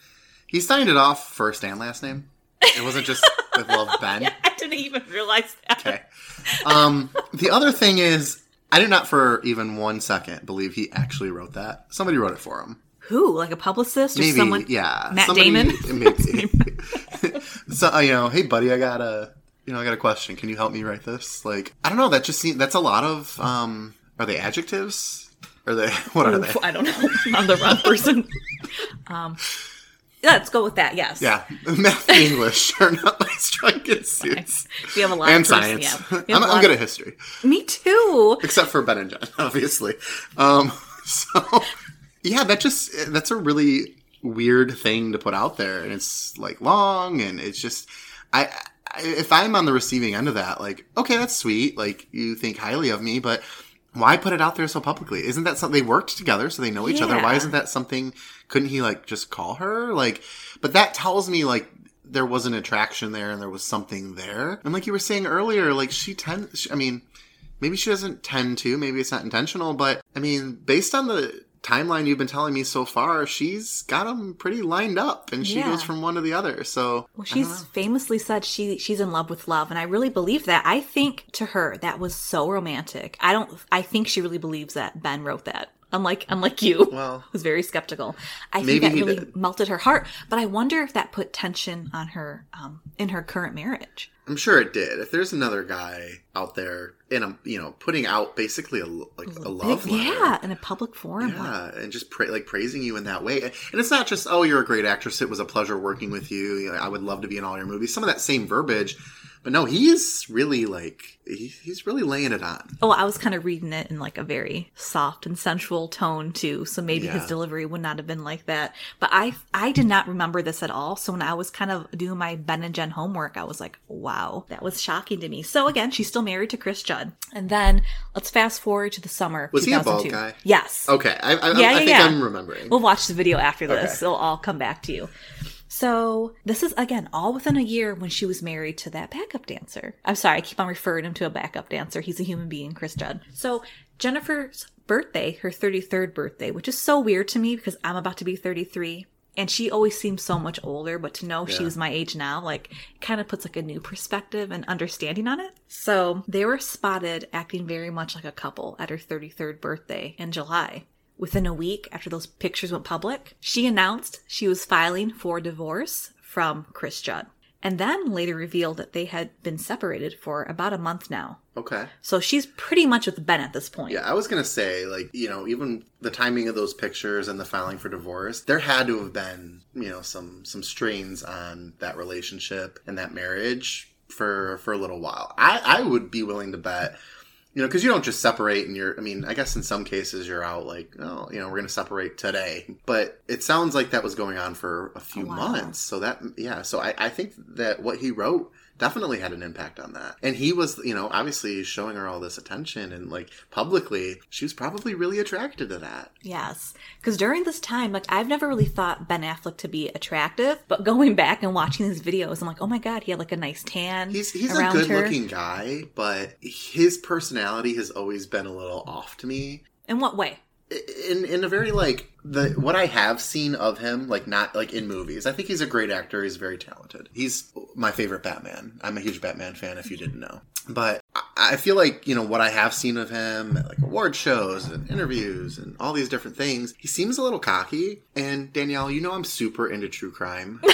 He signed it off first and last name. It wasn't just with love, Ben. Yeah, I didn't even realize that. Okay. Um, the other thing is, I did not for even one second believe he actually wrote that. Somebody wrote it for him. Who? Like a publicist or maybe, someone? Yeah. Matt somebody, Damon? Maybe. So, you know, hey, buddy, I got a, you know, I got a question. Can you help me write this? Like, I don't know. That just seems, that's a lot of, um, are they adjectives? Are they? What Oof, are they? I don't know. I'm the wrong person. Um, let's go with that. Yes. Yeah. Math and English are not my strongest suits. We have a lot and of science. Person, yeah. I'm, I'm good of... at history. Me too. Except for Ben and John, obviously. Um, so yeah, that just that's a really weird thing to put out there, and it's like long, and it's just I. I if I'm on the receiving end of that, like, okay, that's sweet. Like, you think highly of me, but why put it out there so publicly? Isn't that something they worked together, so they know each yeah. other? Why isn't that something? Couldn't he like just call her? Like, but that tells me like there was an attraction there and there was something there. And like you were saying earlier, like she tends. I mean, maybe she doesn't tend to. Maybe it's not intentional. But I mean, based on the timeline you've been telling me so far, she's got them pretty lined up, and she yeah. goes from one to the other. So well, she's famously said she she's in love with love, and I really believe that. I think to her that was so romantic. I don't. I think she really believes that Ben wrote that. Unlike unlike you, well, who's very skeptical. I think that really did. melted her heart. But I wonder if that put tension on her um, in her current marriage. I'm sure it did. If there's another guy out there in a, you know, putting out basically a, like a love letter. Yeah, in a public forum. Yeah, like. And just pra- like praising you in that way. And it's not just, oh, you're a great actress. It was a pleasure working with you. You know, I would love to be in all your movies. Some of that same verbiage. But no, he's really like, he, he's really laying it on. Oh, I was kind of reading it in like a very soft and sensual tone too. So maybe yeah. his delivery would not have been like that. But I I did not remember this at all. So when I was kind of doing my Ben and Jen homework, I was like, wow, that was shocking to me. So again, she's still married to Chris Judd. And then let's fast forward to the summer of two thousand two. Was he a bald guy? Yes. Okay. I, I, yeah, I, I yeah, think yeah. I'm remembering. We'll watch the video after this. Okay. It'll all come back to you. So this is, again, all within a year when she was married to that backup dancer. I'm sorry, I keep on referring him to a backup dancer. He's a human being, Chris Judd. So Jennifer's birthday, her thirty-third birthday, which is so weird to me because I'm about to be thirty-three. And she always seems so much older, but to know yeah. she was my age now, like, kind of puts like a new perspective and understanding on it. So they were spotted acting very much like a couple at her thirty-third birthday in July. Within a week after those pictures went public, she announced she was filing for divorce from Chris Judd. and then later revealed that they had been separated for about a month now. Okay. So she's pretty much with Ben at this point. Yeah, I was going to say, like, you know, even the timing of those pictures and the filing for divorce, there had to have been, you know, some, some strains on that relationship and that marriage for, for a little while. I, I would be willing to bet, you know, because you don't just separate and you're, I mean, I guess in some cases you're out like, oh, you know, we're going to separate today. But it sounds like that was going on for a few oh, wow. months. So that, yeah. So I, I think that what he wrote definitely had an impact on that. And he was, you know, obviously showing her all this attention and like publicly, she was probably really attracted to that. Yes. Because during this time, like I've never really thought Ben Affleck to be attractive. But going back and watching his videos, I'm like, oh my God, he had like a nice tan. He's, he's a good her. looking guy, but his personality has always been a little off to me. In what way? In in a very like the what I have seen of him, like not like in movies. I think he's a great actor. He's very talented. He's my favorite Batman. I'm a huge Batman fan. If you didn't know, but I feel like you know what I have seen of him at like award shows and interviews and all these different things. He seems a little cocky. And Danielle, you know I'm super into true crime. Yeah.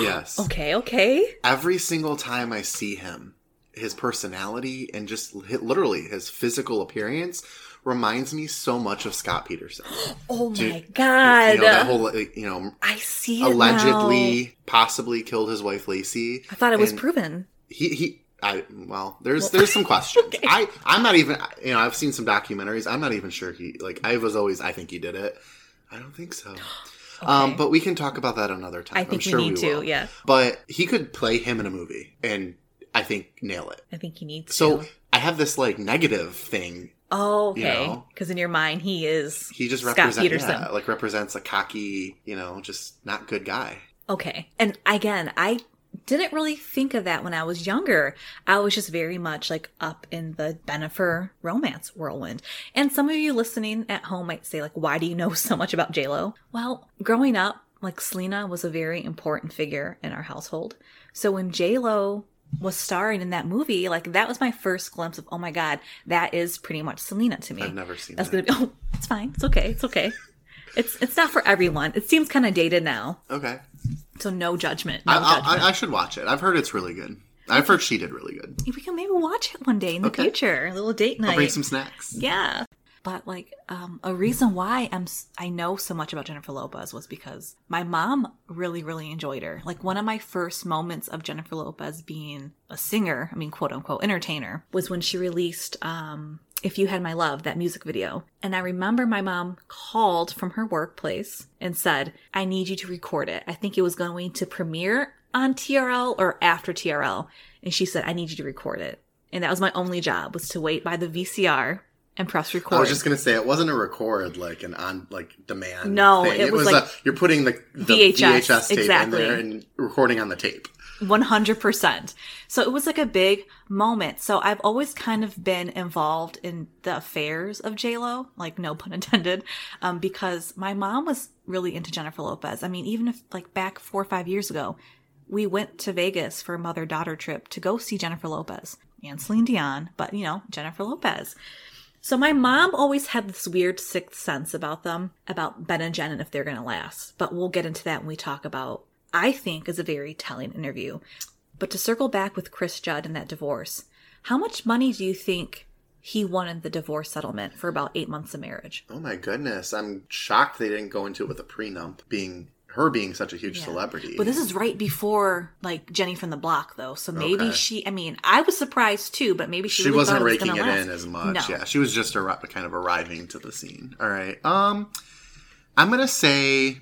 Yes. Okay. Okay. Every single time I see him, his personality and just literally his physical appearance reminds me so much of Scott Peterson. Oh my Dude, God! You know, that whole you know, I see it allegedly, now. possibly killed his wife Lacey. I thought it was proven. He he. I well, there's well, there's some questions. Okay. I I'm not even you know I've seen some documentaries. I'm not even sure he like I was always I think he did it. I don't think so. Okay. Um, but we can talk about that another time. I think I'm sure we need we will. to. Yeah. But he could play him in a movie and. I think nail it. I think he needs so to. So I have this like negative thing. Oh, okay. Because you know? in your mind, he is he just Scott represent, Peterson. Yeah, like represents a cocky, you know, just not good guy. Okay. And again, I didn't really think of that when I was younger. I was just very much like up in the Bennifer romance whirlwind. And some of you listening at home might say like, why do you know so much about J-Lo? Well, growing up, like Selena was a very important figure in our household. So when J-Lo was starring in that movie, like that was my first glimpse of, oh my God, that is pretty much Selena to me. I've never seen That's that. That's gonna be, oh, it's fine. It's okay. It's okay. It's it's not for everyone. It seems kind of dated now. Okay. So no judgment. No I, judgment. I, I should watch it. I've heard it's really good. I've heard she did really good. We can maybe watch it one day in the okay. future. A little date night. I'll bring some snacks. Yeah. But like um, a reason why I'm I know so much about Jennifer Lopez was because my mom really really enjoyed her. Like one of my first moments of Jennifer Lopez being a singer, I mean quote unquote entertainer, was when she released um, "If You Had My Love," that music video. And I remember my mom called from her workplace and said, "I need you to record it." I think it was going to premiere on T R L or after T R L, and she said, "I need you to record it." And that was my only job, was to wait by the V C R. And press record. I was just gonna say it wasn't a record like an on like demand. No, thing. It, it was like a, you're putting the, the V H S, V H S tape exactly. in there and recording on the tape. One hundred percent. So it was like a big moment. So I've always kind of been involved in the affairs of J-Lo, like no pun intended, um, because my mom was really into Jennifer Lopez. I mean, even if like back four or five years ago, we went to Vegas for a mother-daughter trip to go see Jennifer Lopez and Celine Dion, but you know Jennifer Lopez. So my mom always had this weird sixth sense about them, about Ben and Jen and if they're going to last. But we'll get into that when we talk about, I think, is a very telling interview. But to circle back with Chris Judd and that divorce, how much money do you think he wanted the divorce settlement for about eight months of marriage? Oh my goodness. I'm shocked they didn't go into it with a prenup, being her being such a huge yeah. celebrity. But this is right before, like, Jenny from the Block, though. So maybe okay. she, I mean, I was surprised, too, but maybe she, she really wasn't raking it, was it in as much. No. Yeah, she was just a, kind of arriving to the scene. All right. Um, I'm going to say,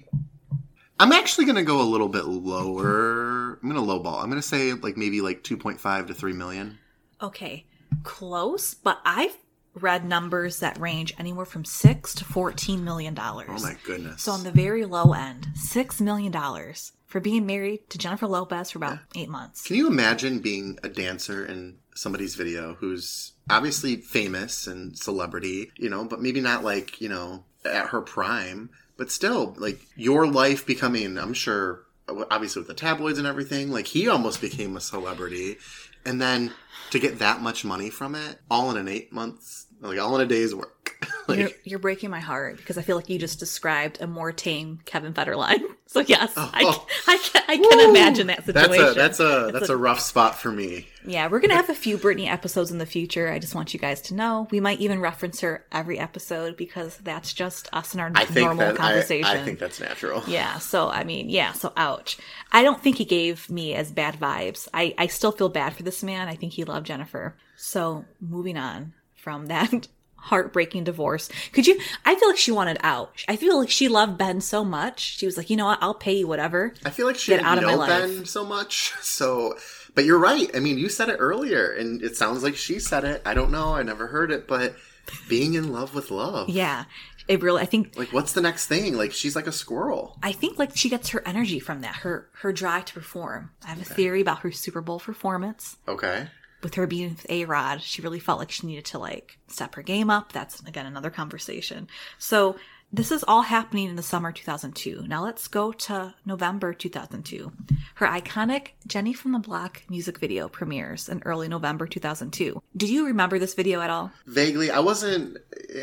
I'm actually going to go a little bit lower. I'm going to lowball. I'm going to say, like, maybe, like, two point five to three million. Okay. Close, but I've read numbers that range anywhere from six to fourteen million dollars. Oh my goodness. So on the very low end, six million dollars for being married to Jennifer Lopez for about yeah. eight months. Can you imagine being a dancer in somebody's video who's obviously famous and celebrity, you know, but maybe not like, you know, at her prime, but still like your life becoming, I'm sure, obviously with the tabloids and everything, like he almost became a celebrity. And then to get that much money from it, all in an eight months, like all in a day's work. Like, you're, you're breaking my heart because I feel like you just described a more tame Kevin Federline. So yes, oh, I, oh. I, I can, I can imagine that situation. That's a that's a that's a, a rough spot for me. Yeah, we're gonna have a few Britney episodes in the future. I just want you guys to know. We might even reference her every episode because that's just us in our I think normal that, conversation. I, I think that's natural. Yeah. So I mean, yeah. So ouch. I don't think he gave me as bad vibes. I I still feel bad for this man. I think he loved Jennifer. So moving on from that. Heartbreaking divorce. Could you? I feel like she wanted out. I feel like she loved Ben so much. She was like, you know what? I'll pay you whatever. I feel like she didn't know Ben so much. So, but you're right. I mean, you said it earlier, and it sounds like she said it. I don't know. I never heard it, but being in love with love. Yeah, it really. I think. Like, what's the next thing? Like, she's like a squirrel. I think like she gets her energy from that. Her her drive to perform. I have okay. a theory about her Super Bowl performance. Okay. With her being with A-Rod, she really felt like she needed to, like, step her game up. That's, again, another conversation. So this is all happening in the summer two thousand two. Now let's go to November two thousand two. Her iconic Jenny from the Block music video premieres in early November two thousand two. Do you remember this video at all? Vaguely. I wasn't...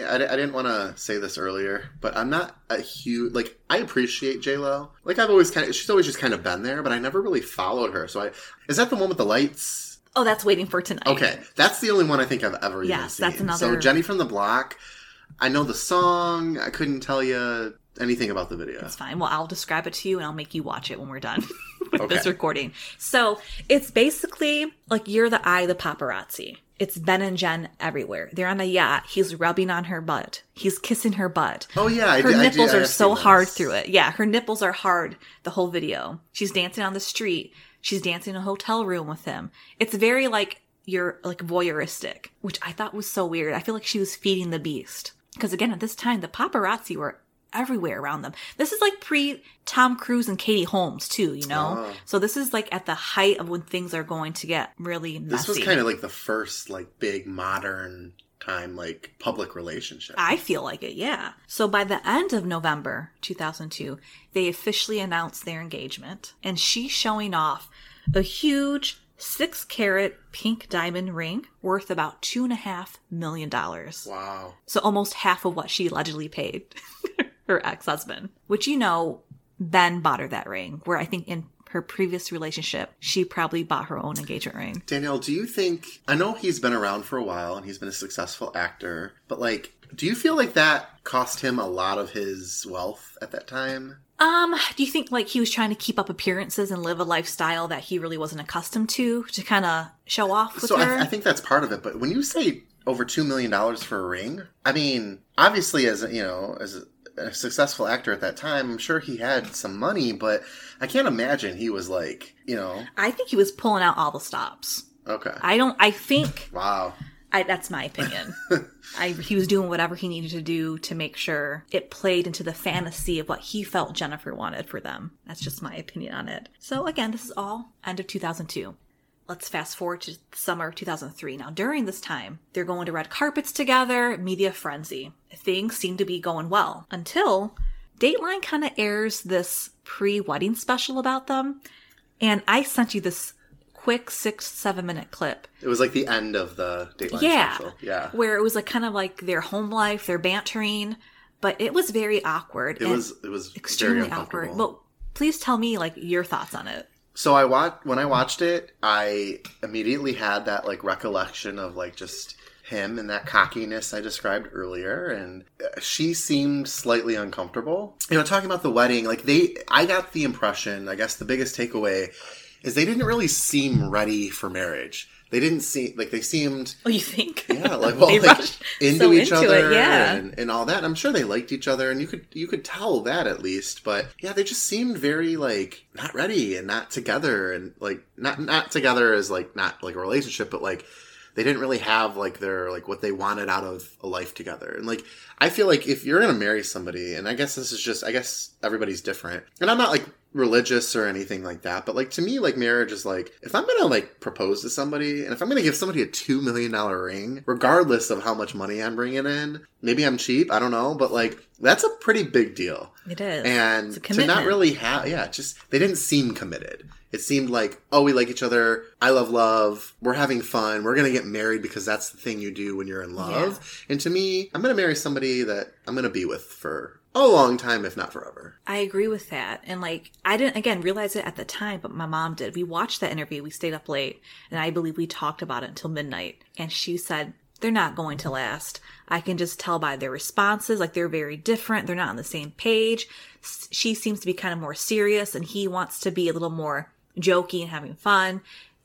I, I didn't want to say this earlier, but I'm not a huge... Like, I appreciate J-Lo. Like, I've always kind of... She's always just kind of been there, but I never really followed her. So I... Is that the one with the lights... Oh, that's Waiting for Tonight. Okay. That's the only one I think I've ever yes, even seen. Yes, that's another. So Jenny from the Block, I know the song. I couldn't tell you anything about the video. That's fine. Well, I'll describe it to you and I'll make you watch it when we're done with okay. this recording. So it's basically like you're the eye of the paparazzi. It's Ben and Jen everywhere. They're on a yacht. He's rubbing on her butt. He's kissing her butt. Oh, yeah. Her I, nipples I, I, I are so hard through it. Yeah, her nipples are hard the whole video. She's dancing on the street. She's dancing in a hotel room with him. It's very, like, you're, like, voyeuristic, which I thought was so weird. I feel like she was feeding the beast. Because, again, at this time, the paparazzi were everywhere around them. This is, like, pre-Tom Cruise and Katie Holmes, too, you know? Oh. So this is, like, at the height of when things are going to get really messy. This was kind of, like, the first, like, big modern time, like, public relationship. I feel like it, yeah. So by the end of November two thousand two, they officially announced their engagement, and she's showing off a huge six-carat pink diamond ring worth about two and a half million dollars. Wow. So almost half of what she allegedly paid her ex-husband, which, you know, Ben bought her that ring, where I think in her previous relationship, she probably bought her own engagement ring. Danielle, do you think... I know he's been around for a while and he's been a successful actor, but, like, do you feel like that cost him a lot of his wealth at that time? Um, do you think, like, he was trying to keep up appearances and live a lifestyle that he really wasn't accustomed to, to kind of show off with so her? So I, th- I think that's part of it, but when you say over two million dollars for a ring, I mean, obviously as, you know, as... a, a successful actor at that time, I'm sure he had some money, but I can't imagine he was like, you know. I think he was pulling out all the stops. Okay. I don't, I think. Wow. I, that's my opinion. I, he was doing whatever he needed to do to make sure it played into the fantasy of what he felt Jennifer wanted for them. That's just my opinion on it. So again, this is all end of two thousand two. Let's fast forward to summer two thousand three. Now, during this time, they're going to red carpets together, media frenzy. Things seem to be going well until Dateline kind of airs this pre-wedding special about them. And I sent you this quick six, seven minute clip. It was like the end of the Dateline yeah, special. Yeah. Where it was like kind of like their home life, their bantering. But it was very awkward. It was it was extremely very awkward. But please tell me, like, your thoughts on it. So I watched, when I watched it, I immediately had that, like, recollection of, like, just him and that cockiness I described earlier, and she seemed slightly uncomfortable. You know, talking about the wedding, like, they, I got the impression, I guess the biggest takeaway is they didn't really seem ready for marriage. They didn't seem, like, they seemed... Oh, you think? Yeah, like, well, like, into so each into other it, yeah. and, and all that. I'm sure they liked each other, and you could you could tell that at least. But, yeah, they just seemed very, like, not ready and not together. And, like, not not together as, like, not, like, a relationship, but, like, they didn't really have, like, their, like, what they wanted out of a life together. And, like, I feel like if you're going to marry somebody, and I guess this is just, I guess everybody's different. And I'm not, like... religious or anything like that, but, like, to me, like, marriage is like, if I'm gonna, like, propose to somebody, and if I'm gonna give somebody a two million dollar ring, regardless of how much money I'm bringing in, maybe I'm cheap, I don't know, but, like, that's a pretty big deal. It is. And to not really have, yeah, just they didn't seem committed. It seemed like, oh, we like each other. I love love. We're having fun. We're going to get married because that's the thing you do when you're in love. Yeah. And to me, I'm going to marry somebody that I'm going to be with for a long time, if not forever. I agree with that. And like, I didn't, again, realize it at the time, but my mom did. We watched that interview. We stayed up late. And I believe we talked about it until midnight. And she said, they're not going to last. I can just tell by their responses. Like, they're very different. They're not on the same page. She seems to be kind of more serious, and he wants to be a little more jokey and having fun.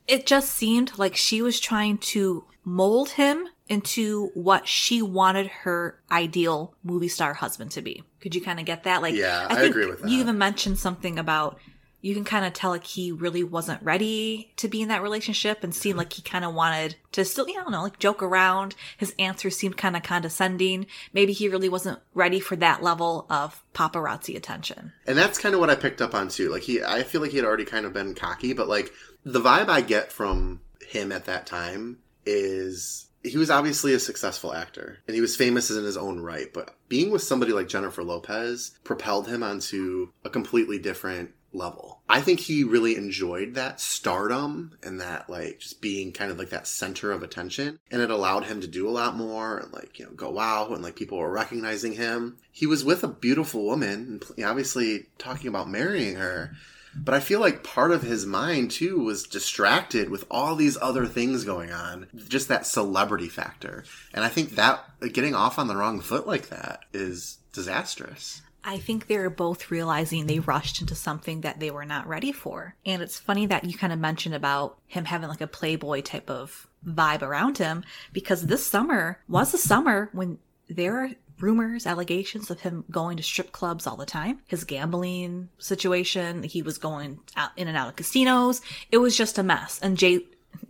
It just seemed like she was trying to mold him into what she wanted her ideal movie star husband to be. Could you kind of get that? Like, yeah, I, I agree with that. You even mentioned something about you can kind of tell like he really wasn't ready to be in that relationship, and seemed like he kind of wanted to still, you know, like joke around. His answers seemed kind of condescending. Maybe he really wasn't ready for that level of paparazzi attention. And that's kind of what I picked up on too. Like he, I feel like he had already kind of been cocky, but like the vibe I get from him at that time is he was obviously a successful actor and he was famous in his own right. But being with somebody like Jennifer Lopez propelled him onto a completely different level. I think he really enjoyed that stardom and that like just being kind of like that center of attention, and it allowed him to do a lot more and like, you know, go out and like people were recognizing him. He was with a beautiful woman and obviously talking about marrying her, but I feel like part of his mind too was distracted with all these other things going on, just that celebrity factor. And I think that getting off on the wrong foot like that is disastrous. I think they're both realizing they rushed into something that they were not ready for. And it's funny that you kind of mentioned about him having like a Playboy type of vibe around him, because this summer was the summer when there are rumors, allegations of him going to strip clubs all the time. His gambling situation, he was going out in and out of casinos. It was just a mess. And Jay...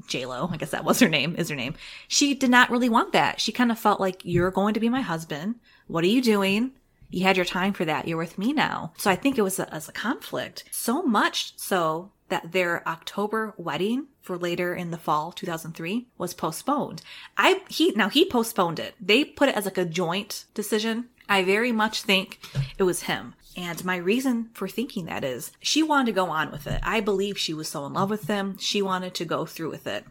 J-Lo, I guess that was her name, is her name. She did not really want that. She kind of felt like, you're going to be my husband. What are you doing? You had your time for that. You're with me now. So I think it was a, as a conflict. So much so that their October wedding for later in the fall, two thousand three, was postponed. I he Now, he postponed it. They put it as like a joint decision. I very much think it was him. And my reason for thinking that is she wanted to go on with it. I believe she was so in love with him. She wanted to go through with it.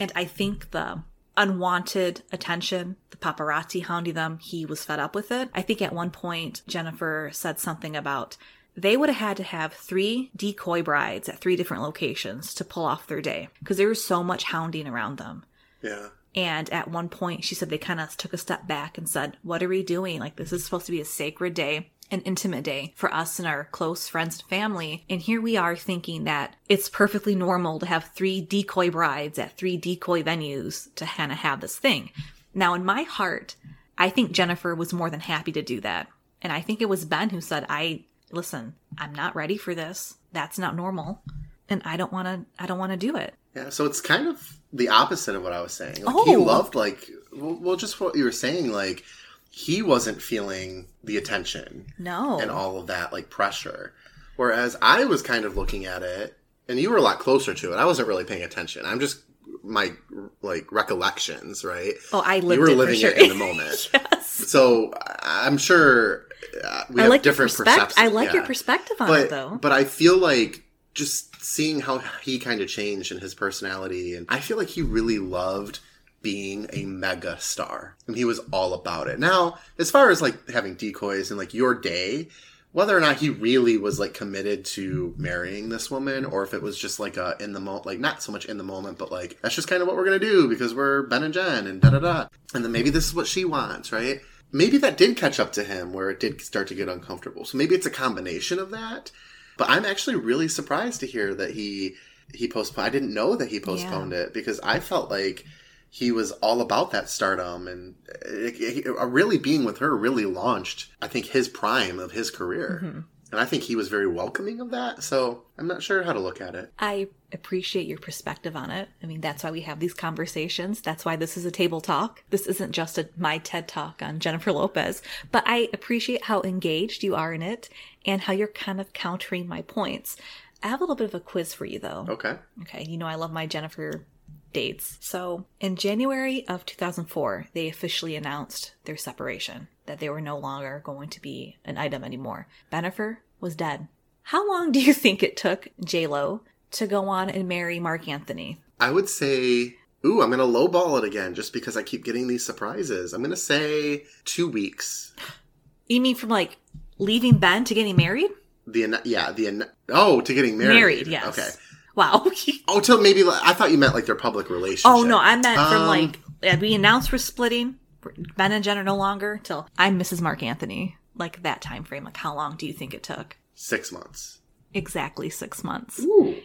And I think the unwanted attention, the paparazzi hounding them, he was fed up with it. I think at one point, Jennifer said something about they would have had to have three decoy brides at three different locations to pull off their day because there was so much hounding around them. Yeah. And at one point, she said they kind of took a step back and said, what are we doing? Like, this is supposed to be a sacred day, an intimate day for us and our close friends and family. And here we are thinking that it's perfectly normal to have three decoy brides at three decoy venues to kind of have this thing. Now, in my heart, I think Jennifer was more than happy to do that. And I think it was Ben who said, I, listen, I'm not ready for this. That's not normal. And I don't want to, I don't want to do it. Yeah. So it's kind of the opposite of what I was saying. Like, oh. He loved like, well, just what you were saying, like, he wasn't feeling the attention. No. And all of that, like, pressure. Whereas I was kind of looking at it, and you were a lot closer to it. I wasn't really paying attention. I'm just, my, like, recollections, right? Oh, I lived it. You were it living for sure. It in the moment. Yes. So I'm sure uh, we I have like different perceptions. I like yeah. your perspective on but, it, though. But I feel like just seeing how he kind of changed in his personality, and I feel like he really loved being a mega star, and he was all about it. Now, as far as like having decoys and like your day, whether or not he really was like committed to marrying this woman, or if it was just like a in the moment, like not so much in the moment, but like that's just kind of what we're gonna do because we're Ben and Jen and da da da, and then maybe this is what she wants, right? Maybe that did catch up to him where it did start to get uncomfortable. So maybe it's a combination of that. But I'm actually really surprised to hear that he he postponed. I didn't know that he postponed yeah. it because I felt like he was all about that stardom, and it, it, it, really being with her really launched, I think, his prime of his career. Mm-hmm. And I think he was very welcoming of that. So I'm not sure how to look at it. I appreciate your perspective on it. I mean, that's why we have these conversations. That's why this is a table talk. This isn't just a my TED Talk on Jennifer Lopez. But I appreciate how engaged you are in it and how you're kind of countering my points. I have a little bit of a quiz for you, though. Okay. Okay. You know I love my Jennifer dates. So in January of two thousand four, they officially announced their separation, that they were no longer going to be an item anymore. Bennifer was dead. How long do you think it took J-Lo to go on and marry Marc Anthony? I would say, ooh, I'm going to lowball it again just because I keep getting these surprises. I'm going to say two weeks. You mean from like leaving Ben to getting married? The Yeah, the oh, to getting married. Married, yes. Okay. Wow. oh, till maybe, I thought you meant like their public relationship. Oh, no, I meant um, from like, yeah, we announced we're splitting. Ben and Jen are no longer till I'm Missus Marc Anthony. Like that time frame. Like how long do you think it took? Six months. Exactly six months. Ooh.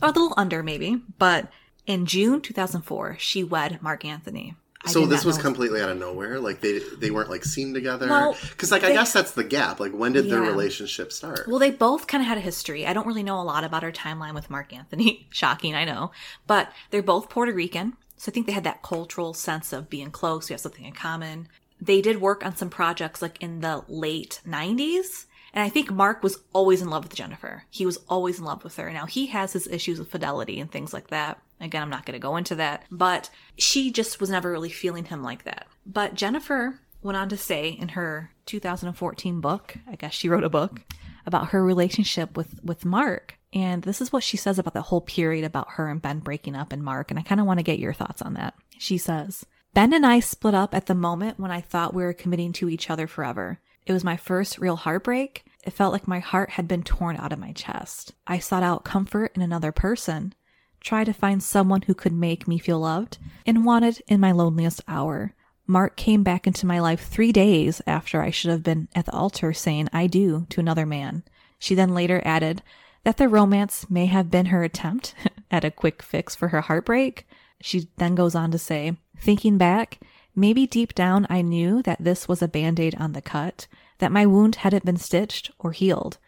Or a little under maybe, but... In June two thousand four, she wed Marc Anthony. I so this was completely out of nowhere? Like, they they weren't, like, seen together? Because, well, like, they, I guess that's the gap. Like, when did yeah. their relationship start? Well, they both kind of had a history. I don't really know a lot about her timeline with Marc Anthony. Shocking, I know. But they're both Puerto Rican. So I think they had that cultural sense of being close. We have something in common. They did work on some projects, like, in the late nineties. And I think Marc was always in love with Jennifer. He was always in love with her. Now, he has his issues with fidelity and things like that. Again, I'm not going to go into that. But she just was never really feeling him like that. But Jennifer went on to say in her two thousand fourteen book, I guess she wrote a book, about her relationship with, with Marc. And this is what she says about the whole period about her and Ben breaking up and Marc. And I kind of want to get your thoughts on that. She says, Ben and I split up at the moment when I thought we were committing to each other forever. It was my first real heartbreak. It felt like my heart had been torn out of my chest. I sought out comfort in another person, tried to find someone who could make me feel loved and wanted in my loneliest hour. Marc came back into my life three days after I should have been at the altar saying, I do, to another man. She then later added that the romance may have been her attempt at a quick fix for her heartbreak. She then goes on to say, thinking back, maybe deep down I knew that this was a band-aid on the cut, that my wound hadn't been stitched or healed.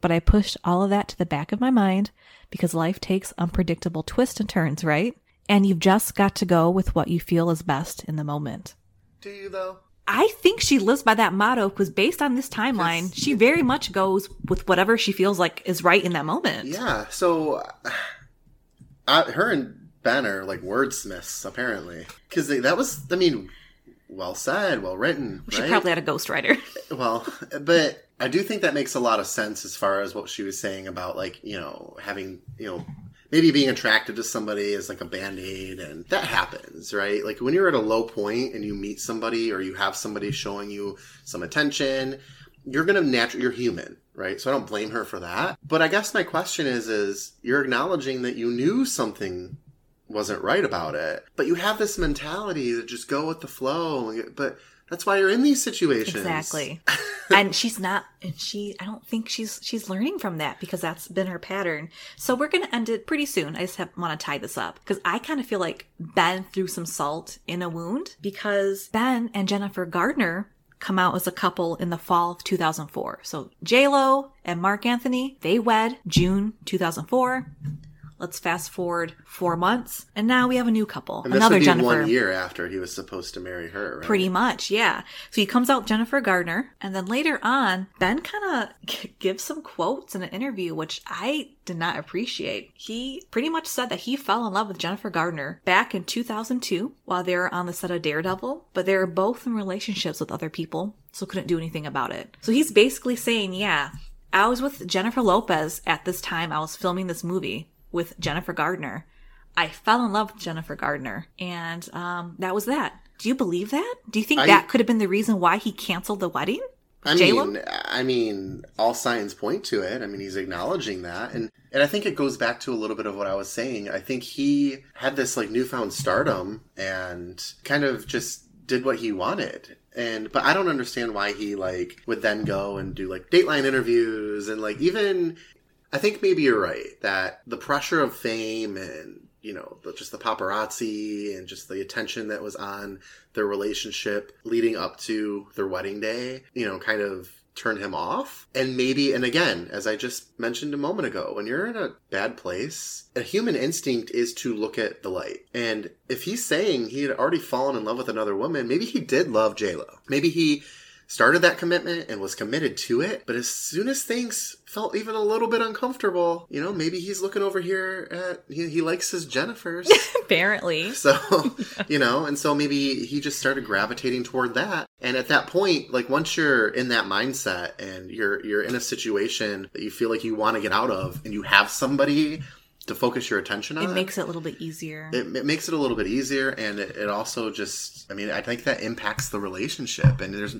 But I pushed all of that to the back of my mind because life takes unpredictable twists and turns, right? And you've just got to go with what you feel is best in the moment. Do you, though? I think she lives by that motto because based on this timeline, she very much goes with whatever she feels like is right in that moment. Yeah, so uh, her and Ben are like wordsmiths, apparently. Because that was, I mean, well said, well written. She right? probably had a ghostwriter. Well, but I do think that makes a lot of sense as far as what she was saying about, like, you know, having, you know, maybe being attracted to somebody is like a band-aid, and that happens, right? Like when you're at a low point and you meet somebody or you have somebody showing you some attention, you're going to naturally, you're human. Right? So I don't blame her for that. But I guess my question is, is you're acknowledging that you knew something wasn't right about it, but you have this mentality to just go with the flow, but that's why you're in these situations. Exactly. And she's not, and she I don't think she's she's learning from that, because that's been her pattern. So we're going to end it pretty soon. I just have, want to tie this up because I kind of feel like Ben threw some salt in a wound, because Ben and Jennifer Garner come out as a couple in the fall of two thousand four. So J-Lo and Marc Anthony, they wed June two thousand four. Let's fast forward four months, and now we have a new couple. And this Another would be Jennifer. One year after he was supposed to marry her, right? Pretty much, yeah. So he comes out Jennifer Garner, and then later on, Ben kind of gives some quotes in an interview, which I did not appreciate. He pretty much said that he fell in love with Jennifer Garner back in two thousand two while they were on the set of Daredevil, but they were both in relationships with other people, so couldn't do anything about it. So he's basically saying, yeah, I was with Jennifer Lopez at this time. I was filming this movie with Jennifer Garner. I fell in love with Jennifer Garner. And um, that was that. Do you believe that? Do you think I, that could have been the reason why he canceled the wedding? I J-Lo? mean, I mean, all signs point to it. I mean, he's acknowledging that. And, and I think it goes back to a little bit of what I was saying. I think he had this like newfound stardom and kind of just did what he wanted. And but I don't understand why he like would then go and do like Dateline interviews and like even... I think maybe you're right that the pressure of fame and, you know, just the paparazzi and just the attention that was on their relationship leading up to their wedding day, you know, kind of turned him off. And maybe, and again, as I just mentioned a moment ago, when you're in a bad place, a human instinct is to look at the light. And if he's saying he had already fallen in love with another woman, maybe he did love J-Lo. Maybe he... started that commitment and was committed to it. But as soon as things felt even a little bit uncomfortable, you know, maybe he's looking over here at, he, he likes his Jennifers. Apparently. So, yeah. You know, and so maybe he just started gravitating toward that. And at that point, like once you're in that mindset and you're, you're in a situation that you feel like you want to get out of and you have somebody to focus your attention on it. It makes it a little bit easier. It, it makes it a little bit easier, and it, it also just, I mean, I think that impacts the relationship, and there's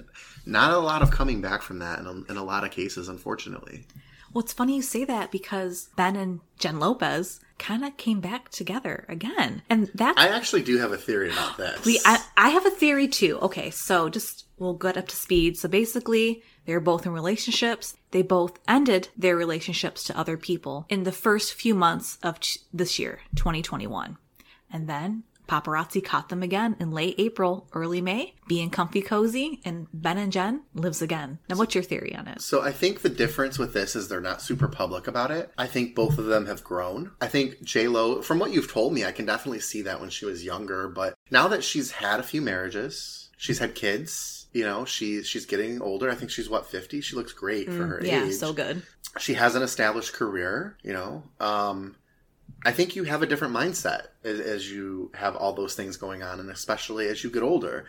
not a lot of coming back from that in a, in a lot of cases, unfortunately. Well, it's funny you say that because Ben and Jen Lopez kind of came back together again. And that's... I actually do have a theory about that. I, I have a theory too. Okay, so just we'll get up to speed. So basically, they're both in relationships. They both ended their relationships to other people in the first few months of ch- this year, twenty twenty-one. And then paparazzi caught them again in late April, early May, being comfy cozy, and Ben and Jen lives again. Now, what's your theory on it? So I think the difference with this is they're not super public about it. I think both of them have grown. I think J-Lo, from what you've told me, I can definitely see that when she was younger. But now that she's had a few marriages, she's had kids, you know, she, she's getting older. I think she's, what, fifty? She looks great for mm, her yeah, age. Yeah, so good. She has an established career, you know. Um... I think you have a different mindset as, as you have all those things going on, and especially as you get older.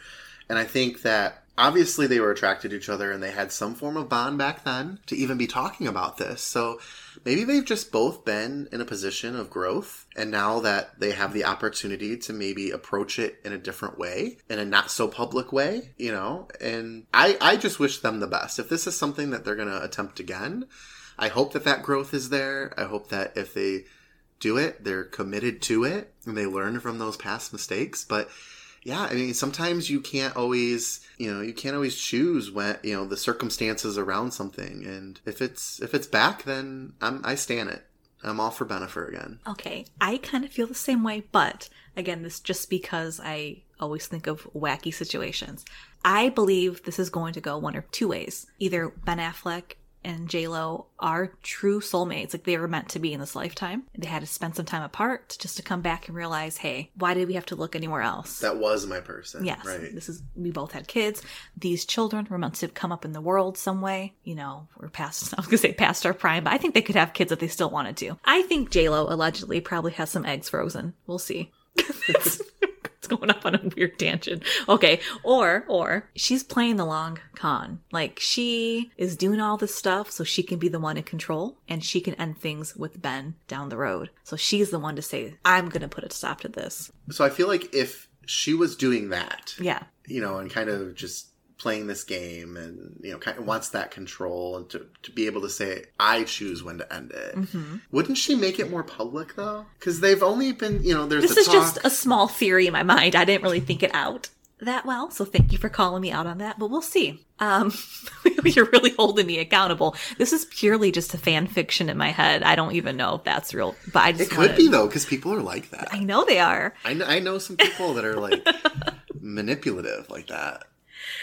And I think that obviously they were attracted to each other and they had some form of bond back then to even be talking about this. So maybe they've just both been in a position of growth, and now that they have the opportunity to maybe approach it in a different way, in a not so public way, you know, and I, I just wish them the best. If this is something that they're going to attempt again, I hope that that growth is there. I hope that if they do it, they're committed to it, and they learn from those past mistakes. But yeah, I mean, sometimes you can't always, you know, you can't always choose when, you know, the circumstances around something. And if it's if it's back, then I'm I stan it. I'm all for Bennifer again. Okay, I kind of feel the same way, but again, this just because I always think of wacky situations. I believe this is going to go one or two ways. Either Ben Affleck and J-Lo are true soulmates. Like, they were meant to be in this lifetime. They had to spend some time apart just to come back and realize, hey, why did we have to look anywhere else? That was my person. Yes. Right. This is, we both had kids. These children were meant to come up in the world some way. You know, we're past, I was going to say past our prime, but I think they could have kids if they still wanted to. I think J-Lo allegedly probably has some eggs frozen. We'll see. It's going up on a weird tangent. Okay. Or, or she's playing the long con. Like, she is doing all this stuff so she can be the one in control, and she can end things with Ben down the road. So she's the one to say, I'm going to put a stop to this. So I feel like if she was doing that, yeah, you know, and kind of just playing this game and, you know, kind of wants that control and to, to be able to say, I choose when to end it. Mm-hmm. Wouldn't she make it more public, though? Because they've only been, you know, there's this the is talk. Just a small theory in my mind. I didn't really think it out that well, so thank you for calling me out on that, but we'll see. Um, you're really holding me accountable. This is purely just a fan fiction in my head. I don't even know if that's real, but I just It wanted... could be, though, because people are like that. I know they are. I know, I know some people that are, like, manipulative like that.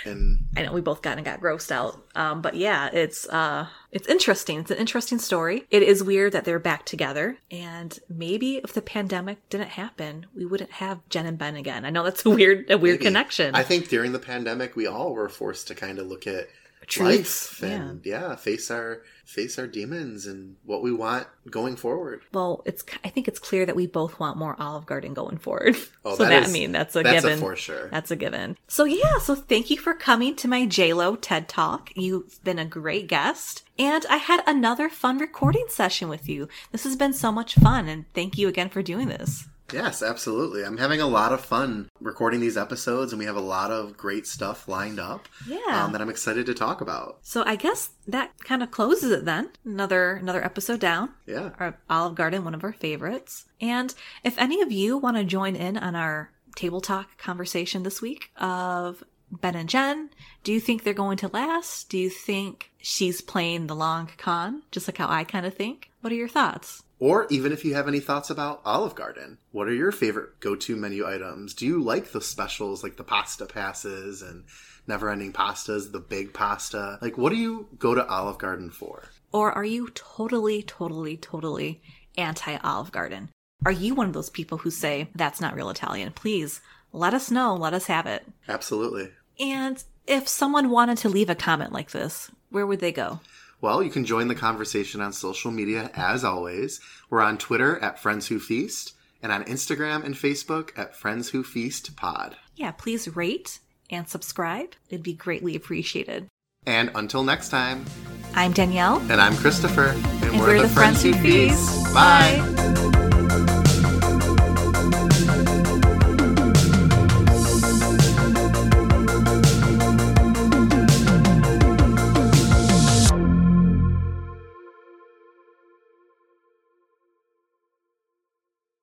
And I know we both kind of got grossed out, um, but yeah, it's uh, it's interesting. It's an interesting story. It is weird that they're back together, and maybe if the pandemic didn't happen, we wouldn't have Jen and Ben again. I know that's a weird, a weird maybe. Connection. I think during the pandemic, we all were forced to kind of look at truth, life and yeah. yeah, face our face our demons and what we want going forward. Well, it's I think it's clear that we both want more Olive Garden going forward. Oh, so that, that is, I mean, that's a that's given. That's for sure. That's a given. So yeah, so thank you for coming to my J-Lo TED Talk. You've been a great guest, and I had another fun recording session with you. This has been so much fun, and thank you again for doing this. Yes, absolutely. I'm having a lot of fun recording these episodes, and we have a lot of great stuff lined up yeah. um, that I'm excited to talk about. So I guess that kind of closes it then. Another another episode down. Yeah. Our Olive Garden, one of our favorites. And if any of you want to join in on our table talk conversation this week of Ben and Jen, do you think they're going to last? Do you think she's playing the long con, just like how I kind of think? What are your thoughts? Or even if you have any thoughts about Olive Garden, what are your favorite go-to menu items? Do you like the specials, like the pasta passes and never-ending pastas, the big pasta? Like, what do you go to Olive Garden for? Or are you totally, totally, totally anti-Olive Garden? Are you one of those people who say, that's not real Italian? Please, let us know. Let us have it. Absolutely. And if someone wanted to leave a comment like this, where would they go? Well, you can join the conversation on social media as always. We're on Twitter at Friends Who Feast and on Instagram and Facebook at Friends Who Feast Pod. Yeah, please rate and subscribe. It'd be greatly appreciated. And until next time, I'm Danielle. And I'm Christopher. And, and we're, we're the, the Friends, Friends Who Feast. Feast. Bye. Bye.